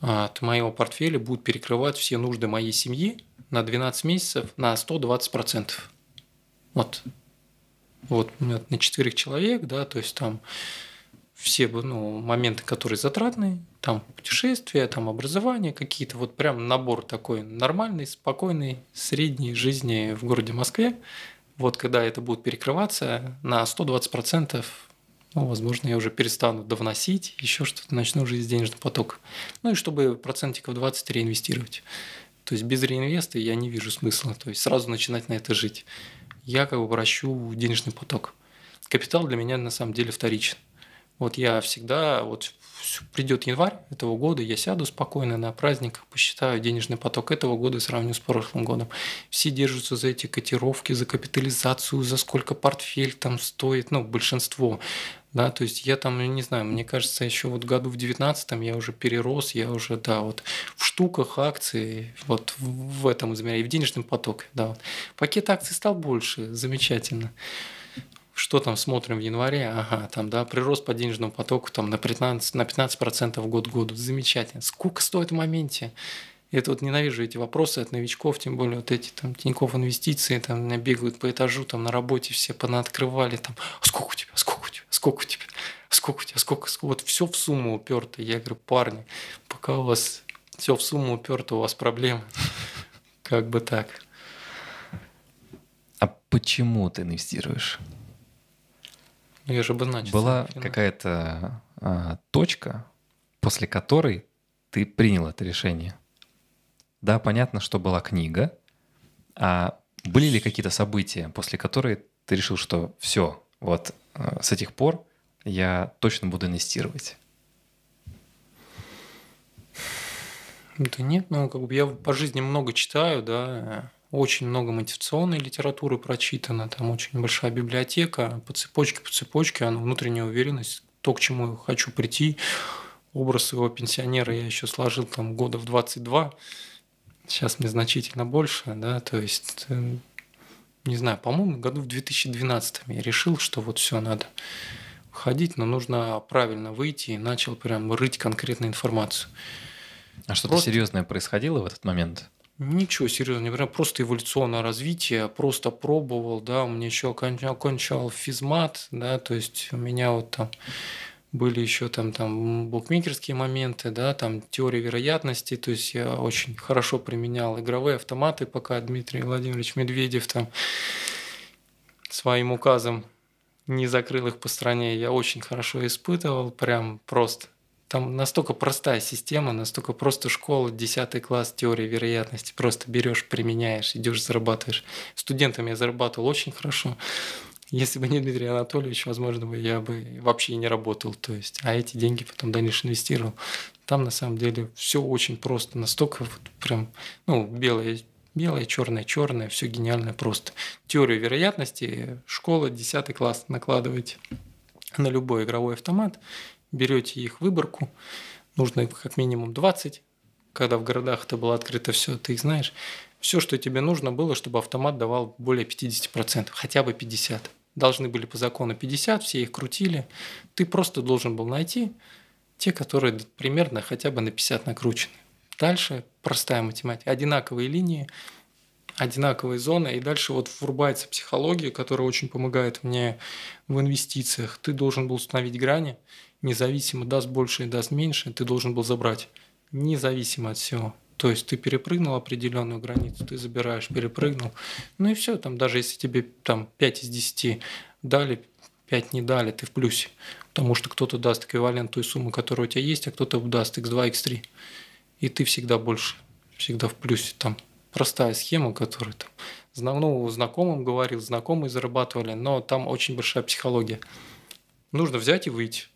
от моего портфеля будет перекрывать все нужды моей семьи на 12 месяцев на 120%. Вот. Вот на 4 человек, да, то есть там все, ну, моменты, которые затратные, там путешествия, там образование, какие-то вот прям набор такой нормальный, спокойный, средней жизни в городе Москве. Вот когда это будет перекрываться на 120%, ну, возможно, я уже перестану довносить, еще что-то начну жить с денежным потоком. Ну и чтобы процентиков 20 реинвестировать. То есть без реинвеста я не вижу смысла, то есть сразу начинать на это жить. Я как бы вращу денежный поток. Капитал для меня на самом деле вторичен. Вот я всегда, вот придет январь этого года, я сяду спокойно на праздниках, посчитаю денежный поток этого года и сравню с прошлым годом. Все держатся за эти котировки, за капитализацию, за сколько портфель там стоит, ну, большинство. Да, то есть я там, не знаю, мне кажется, еще вот году в 19-м я уже перерос, я уже, да, вот в штуках акций, вот в этом измерении, в денежном потоке, да. Вот. Пакет акций стал больше, замечательно. Что там смотрим в январе? Ага, там, да, прирост по денежному потоку там, на 15% год к году. Замечательно. Сколько стоит в моменте? Я тут ненавижу эти вопросы от новичков, тем более вот эти там Тинькофф инвестиции, там меня бегают по этажу, там на работе все понаоткрывали, там, а сколько у тебя, сколько у тебя, сколько у тебя, сколько у тебя, сколько, вот все в сумму уперто. Я говорю, парни, пока у вас все в сумму уперто, у вас проблемы. Как бы так. А почему ты инвестируешь? Я же обозначил. Была какая-то точка, после которой ты принял это решение. Да, понятно, что была книга. А были ли какие-то события, после которых ты решил, что все, вот с этих пор я точно буду инвестировать? Да нет, ну как бы я по жизни много читаю, да. Очень много мотивационной литературы прочитано, там очень большая библиотека, по цепочке, она внутренняя уверенность, то, к чему я хочу прийти. Образ своего пенсионера я еще сложил там года в 22, сейчас мне значительно больше, да, то есть, не знаю, по-моему, году в 2012 я решил, что вот все надо ходить, но нужно правильно выйти, и начал прям рыть конкретную информацию. А что-то серьезное происходило в этот момент? Ничего серьезного, просто эволюционное развитие, просто пробовал, да, у меня еще окончал физмат, да, то есть у меня вот там были еще там букмекерские моменты, да, там теория вероятности, то есть я очень хорошо применял игровые автоматы, пока Дмитрий Владимирович Медведев там своим указом не закрыл их по стране, я очень хорошо испытывал, прям просто. Там настолько простая система, настолько просто школа, 10 класс, теория вероятности, просто берешь, применяешь, идешь, зарабатываешь. Студентам я зарабатывал очень хорошо. Если бы не Дмитрий Анатольевич, возможно, я бы вообще не работал, то есть, а эти деньги потом дальше инвестировал. Там на самом деле все очень просто, настолько вот прям, ну, белое, черное, все гениально просто. Теорию вероятности, школа, 10 класс, накладываете на любой игровой автомат, берете их выборку, нужно их как минимум 20, когда в городах это было открыто все, ты их знаешь. Все, что тебе нужно было, чтобы автомат давал более 50%, хотя бы 50%. Должны были по закону 50%, все их крутили. Ты просто должен был найти те, которые примерно хотя бы на 50% накручены. Дальше простая математика. Одинаковые линии, одинаковые зоны. И дальше вот врубается психология, которая очень помогает мне в инвестициях. Ты должен был установить грани, независимо, даст больше и даст меньше, ты должен был забрать, независимо от всего. То есть ты перепрыгнул определенную границу, ты забираешь, перепрыгнул. Ну и все, там, даже если тебе там, 5 из 10 дали, 5 не дали, ты в плюсе. Потому что кто-то даст эквивалент той суммы, которая у тебя есть, а кто-то даст x2, x3. И ты всегда больше, всегда в плюсе. Там простая схема, которую там, ну, знакомым говорил, знакомые зарабатывали, но там очень большая психология. Нужно взять и выйти.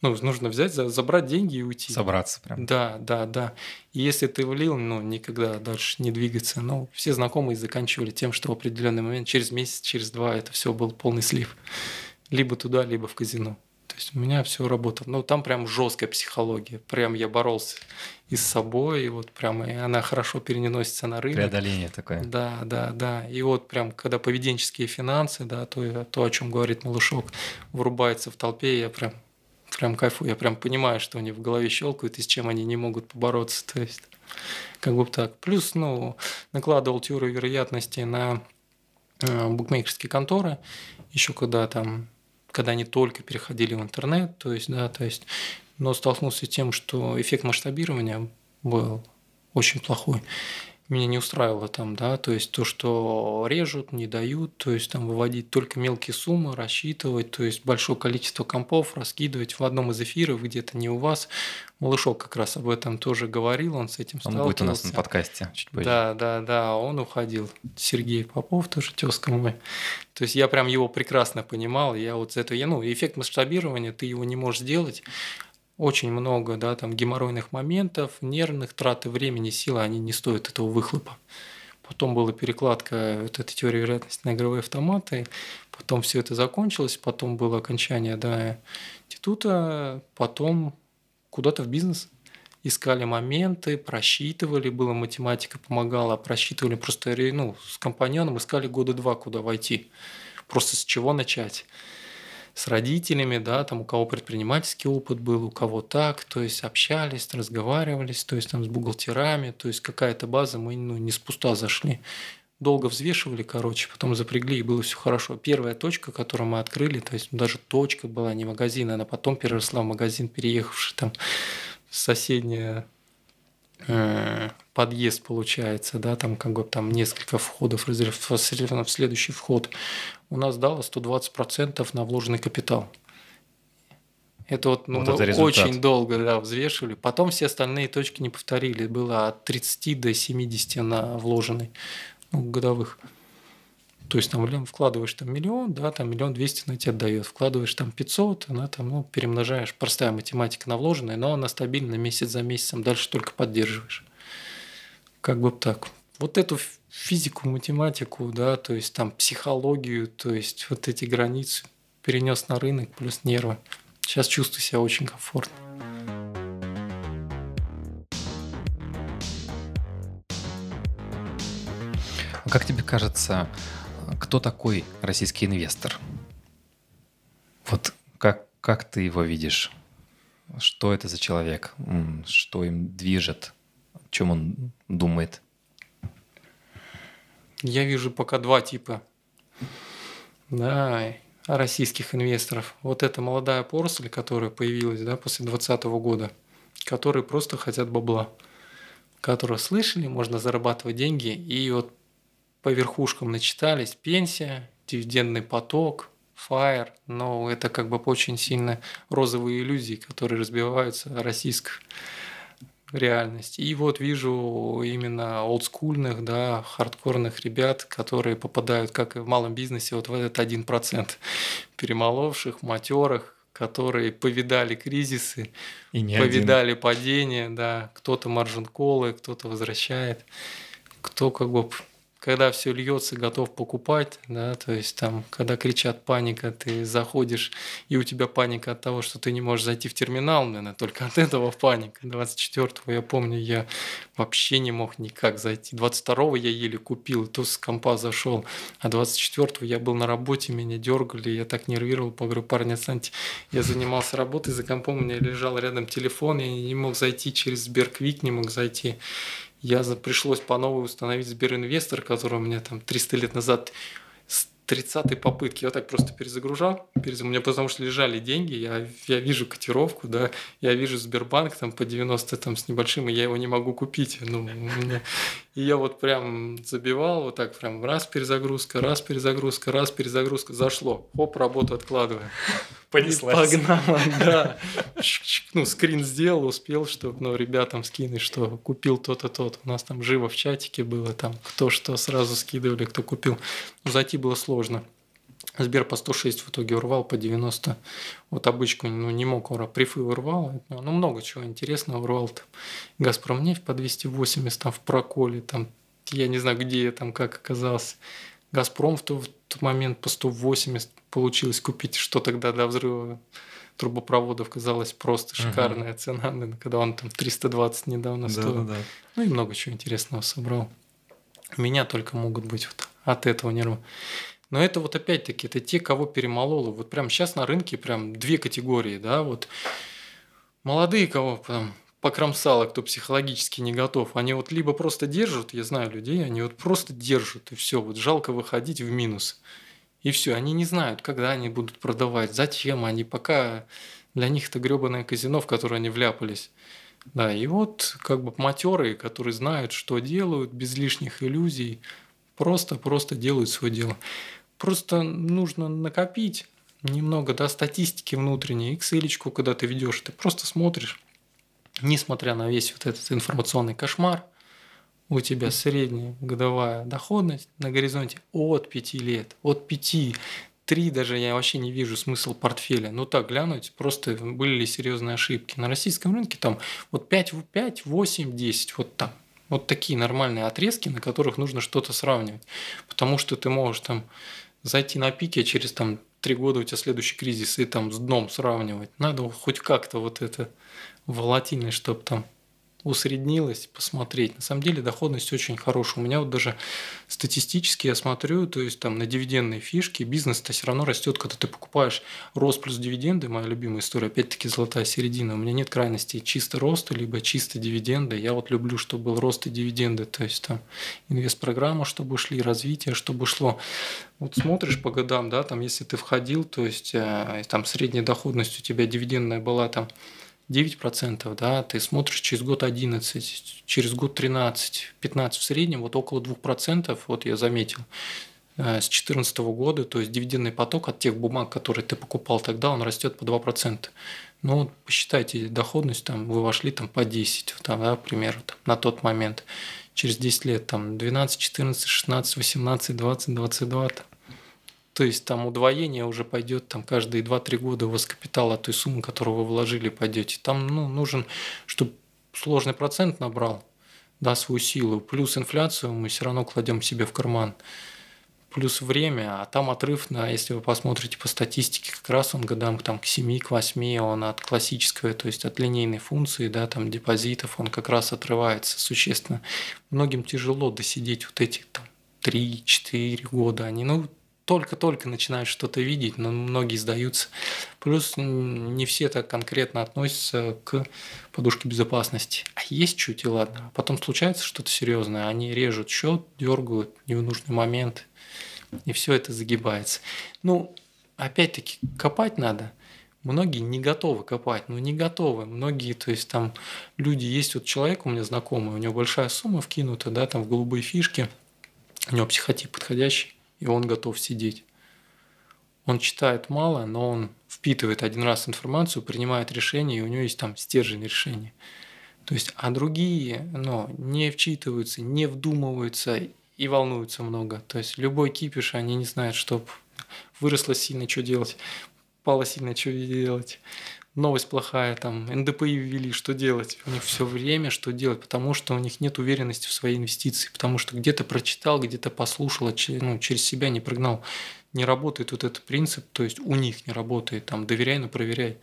Ну, нужно взять, забрать деньги и уйти. Собраться прям. Да. И если ты влил, ну, никогда дальше не двигаться. Ну, все знакомые заканчивали тем, что в определенный момент, через месяц, через два, это все был полный слив. Либо туда, либо в казино. То есть у меня все работало. Ну, там прям жесткая психология. Прям я боролся и с собой, и вот прям и она хорошо переносится на рынок. Преодоление такое. Да. И вот прям, когда поведенческие финансы, да, то о чем говорит Малышок, врубается в толпе, я прям кайфую, я прям понимаю, что у них в голове щелкают и с чем они не могут побороться. То есть, как бы так. Плюс, ну, накладывал теорию вероятности на букмекерские конторы, еще когда они только переходили в интернет, но столкнулся с тем, что эффект масштабирования был очень плохой. Меня не устраивало там, да, то есть то, что режут, не дают, то есть там выводить только мелкие суммы, рассчитывать, то есть большое количество компов раскидывать в одном из эфиров, где-то не у вас. Малышок как раз об этом тоже говорил, он с этим сталкивался. Он будет у нас на подкасте чуть позже. Да, он уходил. Сергей Попов тоже, тезка мой. То есть я прям его прекрасно понимал, я вот с этого, ну, эффект масштабирования, ты его не можешь сделать. Очень много, да, там геморройных моментов, нервных, траты времени, силы, они не стоят этого выхлопа. Потом была перекладка вот этой теории вероятности на игровые автоматы, потом все это закончилось, потом было окончание, да, института, потом куда-то в бизнес. Искали моменты, просчитывали, была математика, помогала, просчитывали, просто с компаньоном искали года два, куда войти, просто с чего начать. С родителями, да, там у кого предпринимательский опыт был, у кого так, то есть общались, разговаривались, то есть там с бухгалтерами, то есть какая-то база, мы не с пуста зашли. Долго взвешивали, потом запрягли, и было все хорошо. Первая точка, которую мы открыли, то есть даже точка была не магазин, она потом переросла в магазин, переехавший там в соседний подъезд, получается, да, там как бы там несколько входов, в следующий вход. У нас дало 120% на вложенный капитал. Это вот, ну, вот мы это очень долго, да, взвешивали. Потом все остальные точки не повторили. Было от 30 до 70 на вложенный, годовых. То есть там вкладываешь там 1 000 000, да, там 1 200 000 она тебе отдает. Вкладываешь там 500, она там, перемножаешь. Простая математика на вложенный, но она стабильно месяц за месяцем, дальше только поддерживаешь. Как бы так. Вот эту физику, математику, да, то есть там психологию, то есть вот эти границы перенес на рынок, плюс нервы. Сейчас чувствую себя очень комфортно. А как тебе кажется, кто такой российский инвестор? Вот как ты его видишь? Что это за человек? Что им движет? О чем он думает? Я вижу пока два типа. Да, российских инвесторов. Вот эта молодая поросль, которая появилась, да, после 2020 года, которые просто хотят бабла, которые слышали, можно зарабатывать деньги, и вот по верхушкам начитались: пенсия, дивидендный поток, FIRE, но это как бы очень сильно розовые иллюзии, которые разбиваются о российской реальности. И вот вижу именно олдскульных, да, хардкорных ребят, которые попадают, как и в малом бизнесе, вот в этот 1%, перемоловших, матерых, которые повидали кризисы, повидали падения, да, кто-то маржин-колы, кто-то возвращает, кто как бы... Когда все льется, готов покупать, да, то есть там, когда кричат паника, ты заходишь, и у тебя паника от того, что ты не можешь зайти в терминал, наверное, только от этого паника. 24-го, я помню, я вообще не мог никак зайти. 22-го я еле купил, и то с компа зашел, а 24-го я был на работе, меня дергали, я так нервировал, говорю: парни, отстаньте. Я занимался работой, за компом у меня лежал рядом телефон, я не мог зайти через Сберквик, не мог зайти. Пришлось по новой установить Сберинвестор, который у меня там 300 лет назад с 30-й попытки. Я так просто перезагружал. У меня потому что лежали деньги, я вижу котировку, да, я вижу Сбербанк там по 90 там, с небольшим, и я его не могу купить. И я вот прям забивал, вот так прям раз перезагрузка, зашло, хоп, работу откладываю. Понеслась. Погнала, да. Ну, скрин сделал, успел, чтобы, ну, ребятам скинуть, что купил то-то, то-то. У нас там живо в чатике было, там, кто что сразу скидывали, кто купил. Но зайти было сложно. Сбер по 106 в итоге урвал, по 90. Вот обычку, ну, не мог урвать. Прифы урвал, ну, много чего интересного урвал. Газпромнефть по 280, там, в проколе, там, я не знаю, где я там, как оказался. Газпром в тот момент по 180 получилось купить, что тогда до взрыва трубопроводов казалось просто шикарная цена, когда он там 320 недавно стоил. Да. Ну и много чего интересного собрал. Меня только могут быть вот от этого нервы. Но это вот опять-таки, это те, кого перемололо. Вот прямо сейчас на рынке прям две категории, да, вот молодые, кого прям покромсало, кто психологически не готов, они вот либо просто держат, я знаю людей, они вот просто держат, и все, вот жалко выходить в минус. И все, они не знают, когда они будут продавать, зачем они, пока для них это гребаное казино, в которое они вляпались. Да, и вот как бы матерые, которые знают, что делают, без лишних иллюзий, просто делают свое дело. Просто нужно накопить немного, да, статистики внутренней, экселечку, когда ты ведешь, ты просто смотришь. Несмотря на весь вот этот информационный кошмар, у тебя средняя годовая доходность на горизонте от 5 лет, от 5, 3 даже я вообще не вижу смысл портфеля. Ну так глянуть, просто были ли серьезные ошибки. На российском рынке там вот 5, 8, 10, вот там. Вот такие нормальные отрезки, на которых нужно что-то сравнивать. Потому что ты можешь там зайти на пике, а через там 3 года у тебя следующий кризис, и там с дном сравнивать. Надо хоть как-то вот это... волатильность, чтобы там усреднилось, посмотреть. На самом деле доходность очень хорошая. У меня вот даже статистически я смотрю, то есть там на дивидендные фишки бизнес-то все равно растет, когда ты покупаешь рост плюс дивиденды, моя любимая история, опять-таки золотая середина. У меня нет крайностей чисто роста, либо чисто дивиденды. Я вот люблю, чтобы был рост и дивиденды, то есть там инвест-программа, чтобы шли, развитие, чтобы шло. Вот смотришь по годам, да, там если ты входил, то есть там средняя доходность у тебя дивидендная была там 9%, да, ты смотришь через год 11, через год 13, 15 в среднем, вот около 2%, вот я заметил, с 2014 года, то есть дивидендный поток от тех бумаг, которые ты покупал тогда, он растет по 2%. Ну, вот посчитайте доходность, там, вы вошли там, по 10, там, да, к примеру, там, на тот момент, через 10 лет, там, 12, 14, 16, 18, 20, 22, там. То есть там удвоение уже пойдет, там каждые 2-3 года у вас капитал от той суммы, которую вы вложили, пойдете. Там, ну, нужен, чтобы сложный процент набрал, да, свою силу, плюс инфляцию мы все равно кладем себе в карман, плюс время, а там отрыв, на, если вы посмотрите по статистике, как раз он годам там, к 7, к 8, он от классической, то есть от линейной функции, да, там, депозитов, он как раз отрывается существенно. Многим тяжело досидеть вот эти там, 3-4 года, они, ну, только-только начинают что-то видеть, но многие сдаются. Плюс не все так конкретно относятся к подушке безопасности. А есть чуть, и ладно. А потом случается что-то серьезное, они режут счет, дергают не в нужный момент, и все это загибается. Ну, опять-таки копать надо. Многие не готовы копать, ну не готовы. Многие, то есть там люди есть, вот человек у меня знакомый, у него большая сумма вкинута, да, там в голубые фишки, у него психотип подходящий, и он готов сидеть. Он читает мало, но он впитывает один раз информацию, принимает решение, и у него есть там стержень решения. То есть, а другие, ну, не вчитываются, не вдумываются и волнуются много. То есть любой кипиш, они не знают, что выросло сильно, что делать. Пало сильно, что делать, новость плохая, там, НДПИ ввели, что делать, у них все время, что делать, потому что у них нет уверенности в своей инвестиции, потому что где-то прочитал, где-то послушал, ну, через себя не прогнал, не работает вот этот принцип, то есть у них не работает, там, доверяй, но проверяй.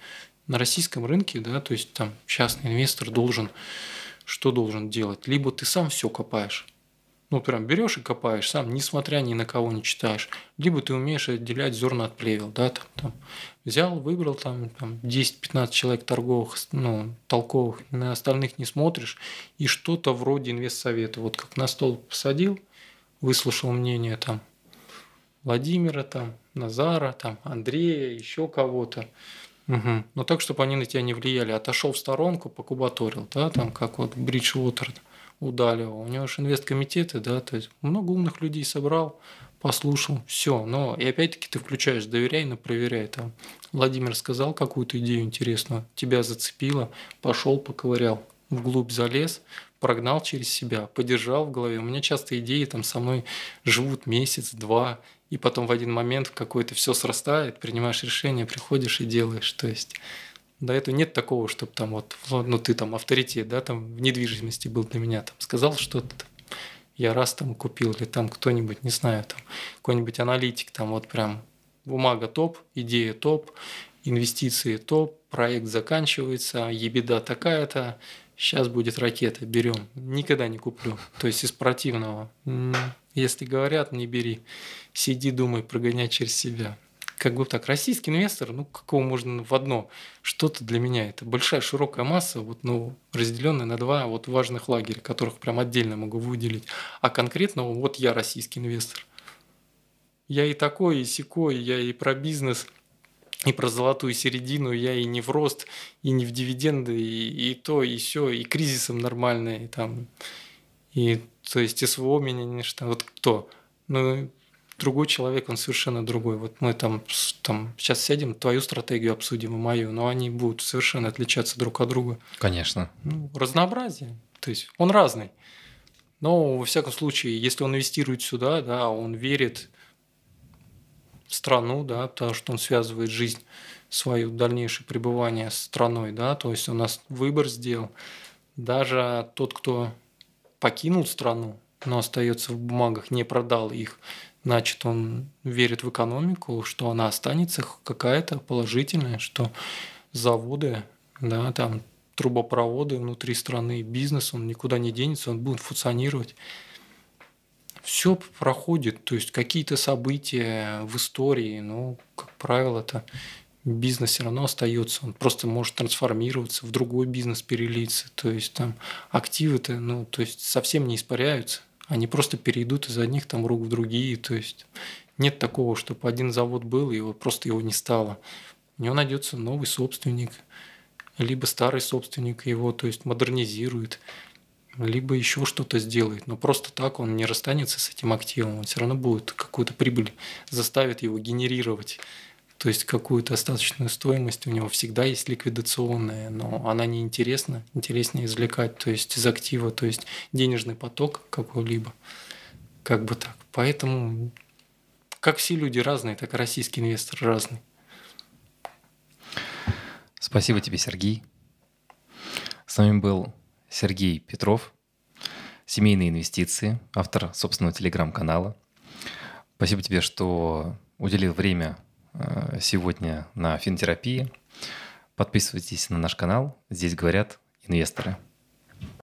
На российском рынке, да, то есть там частный инвестор должен, что должен делать, либо ты сам все копаешь, ну, прям берешь и копаешь сам, несмотря ни на кого не читаешь. Либо ты умеешь отделять зерна от плевел, да, там, взял, выбрал там 10-15 человек торговых, ну, толковых, на остальных не смотришь, и что-то вроде инвестсовета. Вот как на стол посадил, выслушал мнение там Владимира, там, Назара, там, Андрея, еще кого-то. Угу. Но так, чтобы они на тебя не влияли. Отошел в сторонку, покубаторил, да, там, как вот Бриджвотер. Удалил. У него же инвесткомитеты, да, то есть много умных людей собрал, послушал, все. Но и опять-таки ты включаешь доверяй, но проверяй. Там Владимир сказал какую-то идею интересную, тебя зацепило, пошел, поковырял, вглубь залез, прогнал через себя, подержал в голове. У меня часто идеи там со мной живут месяц-два, и потом в один момент какое-то все срастает, принимаешь решение, приходишь и делаешь. То есть. До этого нет такого, чтобы там вот, ну ты там авторитет, да, там в недвижимости был для меня, там сказал что-то, я раз там купил, или там кто-нибудь, не знаю, там какой-нибудь аналитик, там вот прям бумага топ, идея топ, инвестиции топ, проект заканчивается, ебеда такая-то, сейчас будет ракета, берем, никогда не куплю, то есть из противного. Если говорят, не бери, сиди, думай, прогоняй через себя. Как бы так, российский инвестор, ну, какого можно в одно, что-то для меня, это большая широкая масса, вот, ну, разделенная на два вот важных лагеря, которых прям отдельно могу выделить, а конкретно вот я российский инвестор. Я и такой, и сякой, я и про бизнес, и про золотую середину, я и не в рост, и не в дивиденды, и то, и сё, и кризисом нормальный, и там, и, то есть, СВО меня не что, вот кто, ну, другой человек, он совершенно другой. Вот мы там сейчас сядем, твою стратегию обсудим и мою, но они будут совершенно отличаться друг от друга. Конечно. Ну, разнообразие. То есть он разный. Но, во всяком случае, если он инвестирует сюда, да, он верит в страну, да, потому что он связывает жизнь, свое дальнейшее пребывание с страной, да, то есть у нас выбор сделал. Даже тот, кто покинул страну, но остается в бумагах, не продал их, значит, он верит в экономику, что она останется какая-то положительная, что заводы, да, там, трубопроводы внутри страны, бизнес, он никуда не денется, он будет функционировать. Все проходит, то есть какие-то события в истории, но, как правило-то, бизнес все равно остается, он просто может трансформироваться, в другой бизнес перелиться, то есть там активы-то, ну, то есть совсем не испаряются. Они просто перейдут из одних там рук в другие. То есть нет такого, чтобы один завод был, и просто его не стало. У него найдется новый собственник, либо старый собственник его, то есть модернизирует, либо еще что-то сделает. Но просто так он не расстанется с этим активом. Он все равно будет какую-то прибыль, заставит его генерировать. То есть какую-то остаточную стоимость у него всегда есть ликвидационная, но она неинтересна, интереснее извлекать, то есть из актива, то есть денежный поток какой-либо, как бы так. Поэтому, как все люди разные, так и российский инвестор разный. Спасибо тебе, Сергей. С вами был Сергей Петров, семейные инвестиции, автор собственного телеграм-канала. Спасибо тебе, что уделил время сегодня на финтерапии. Подписывайтесь на наш канал. Здесь говорят инвесторы.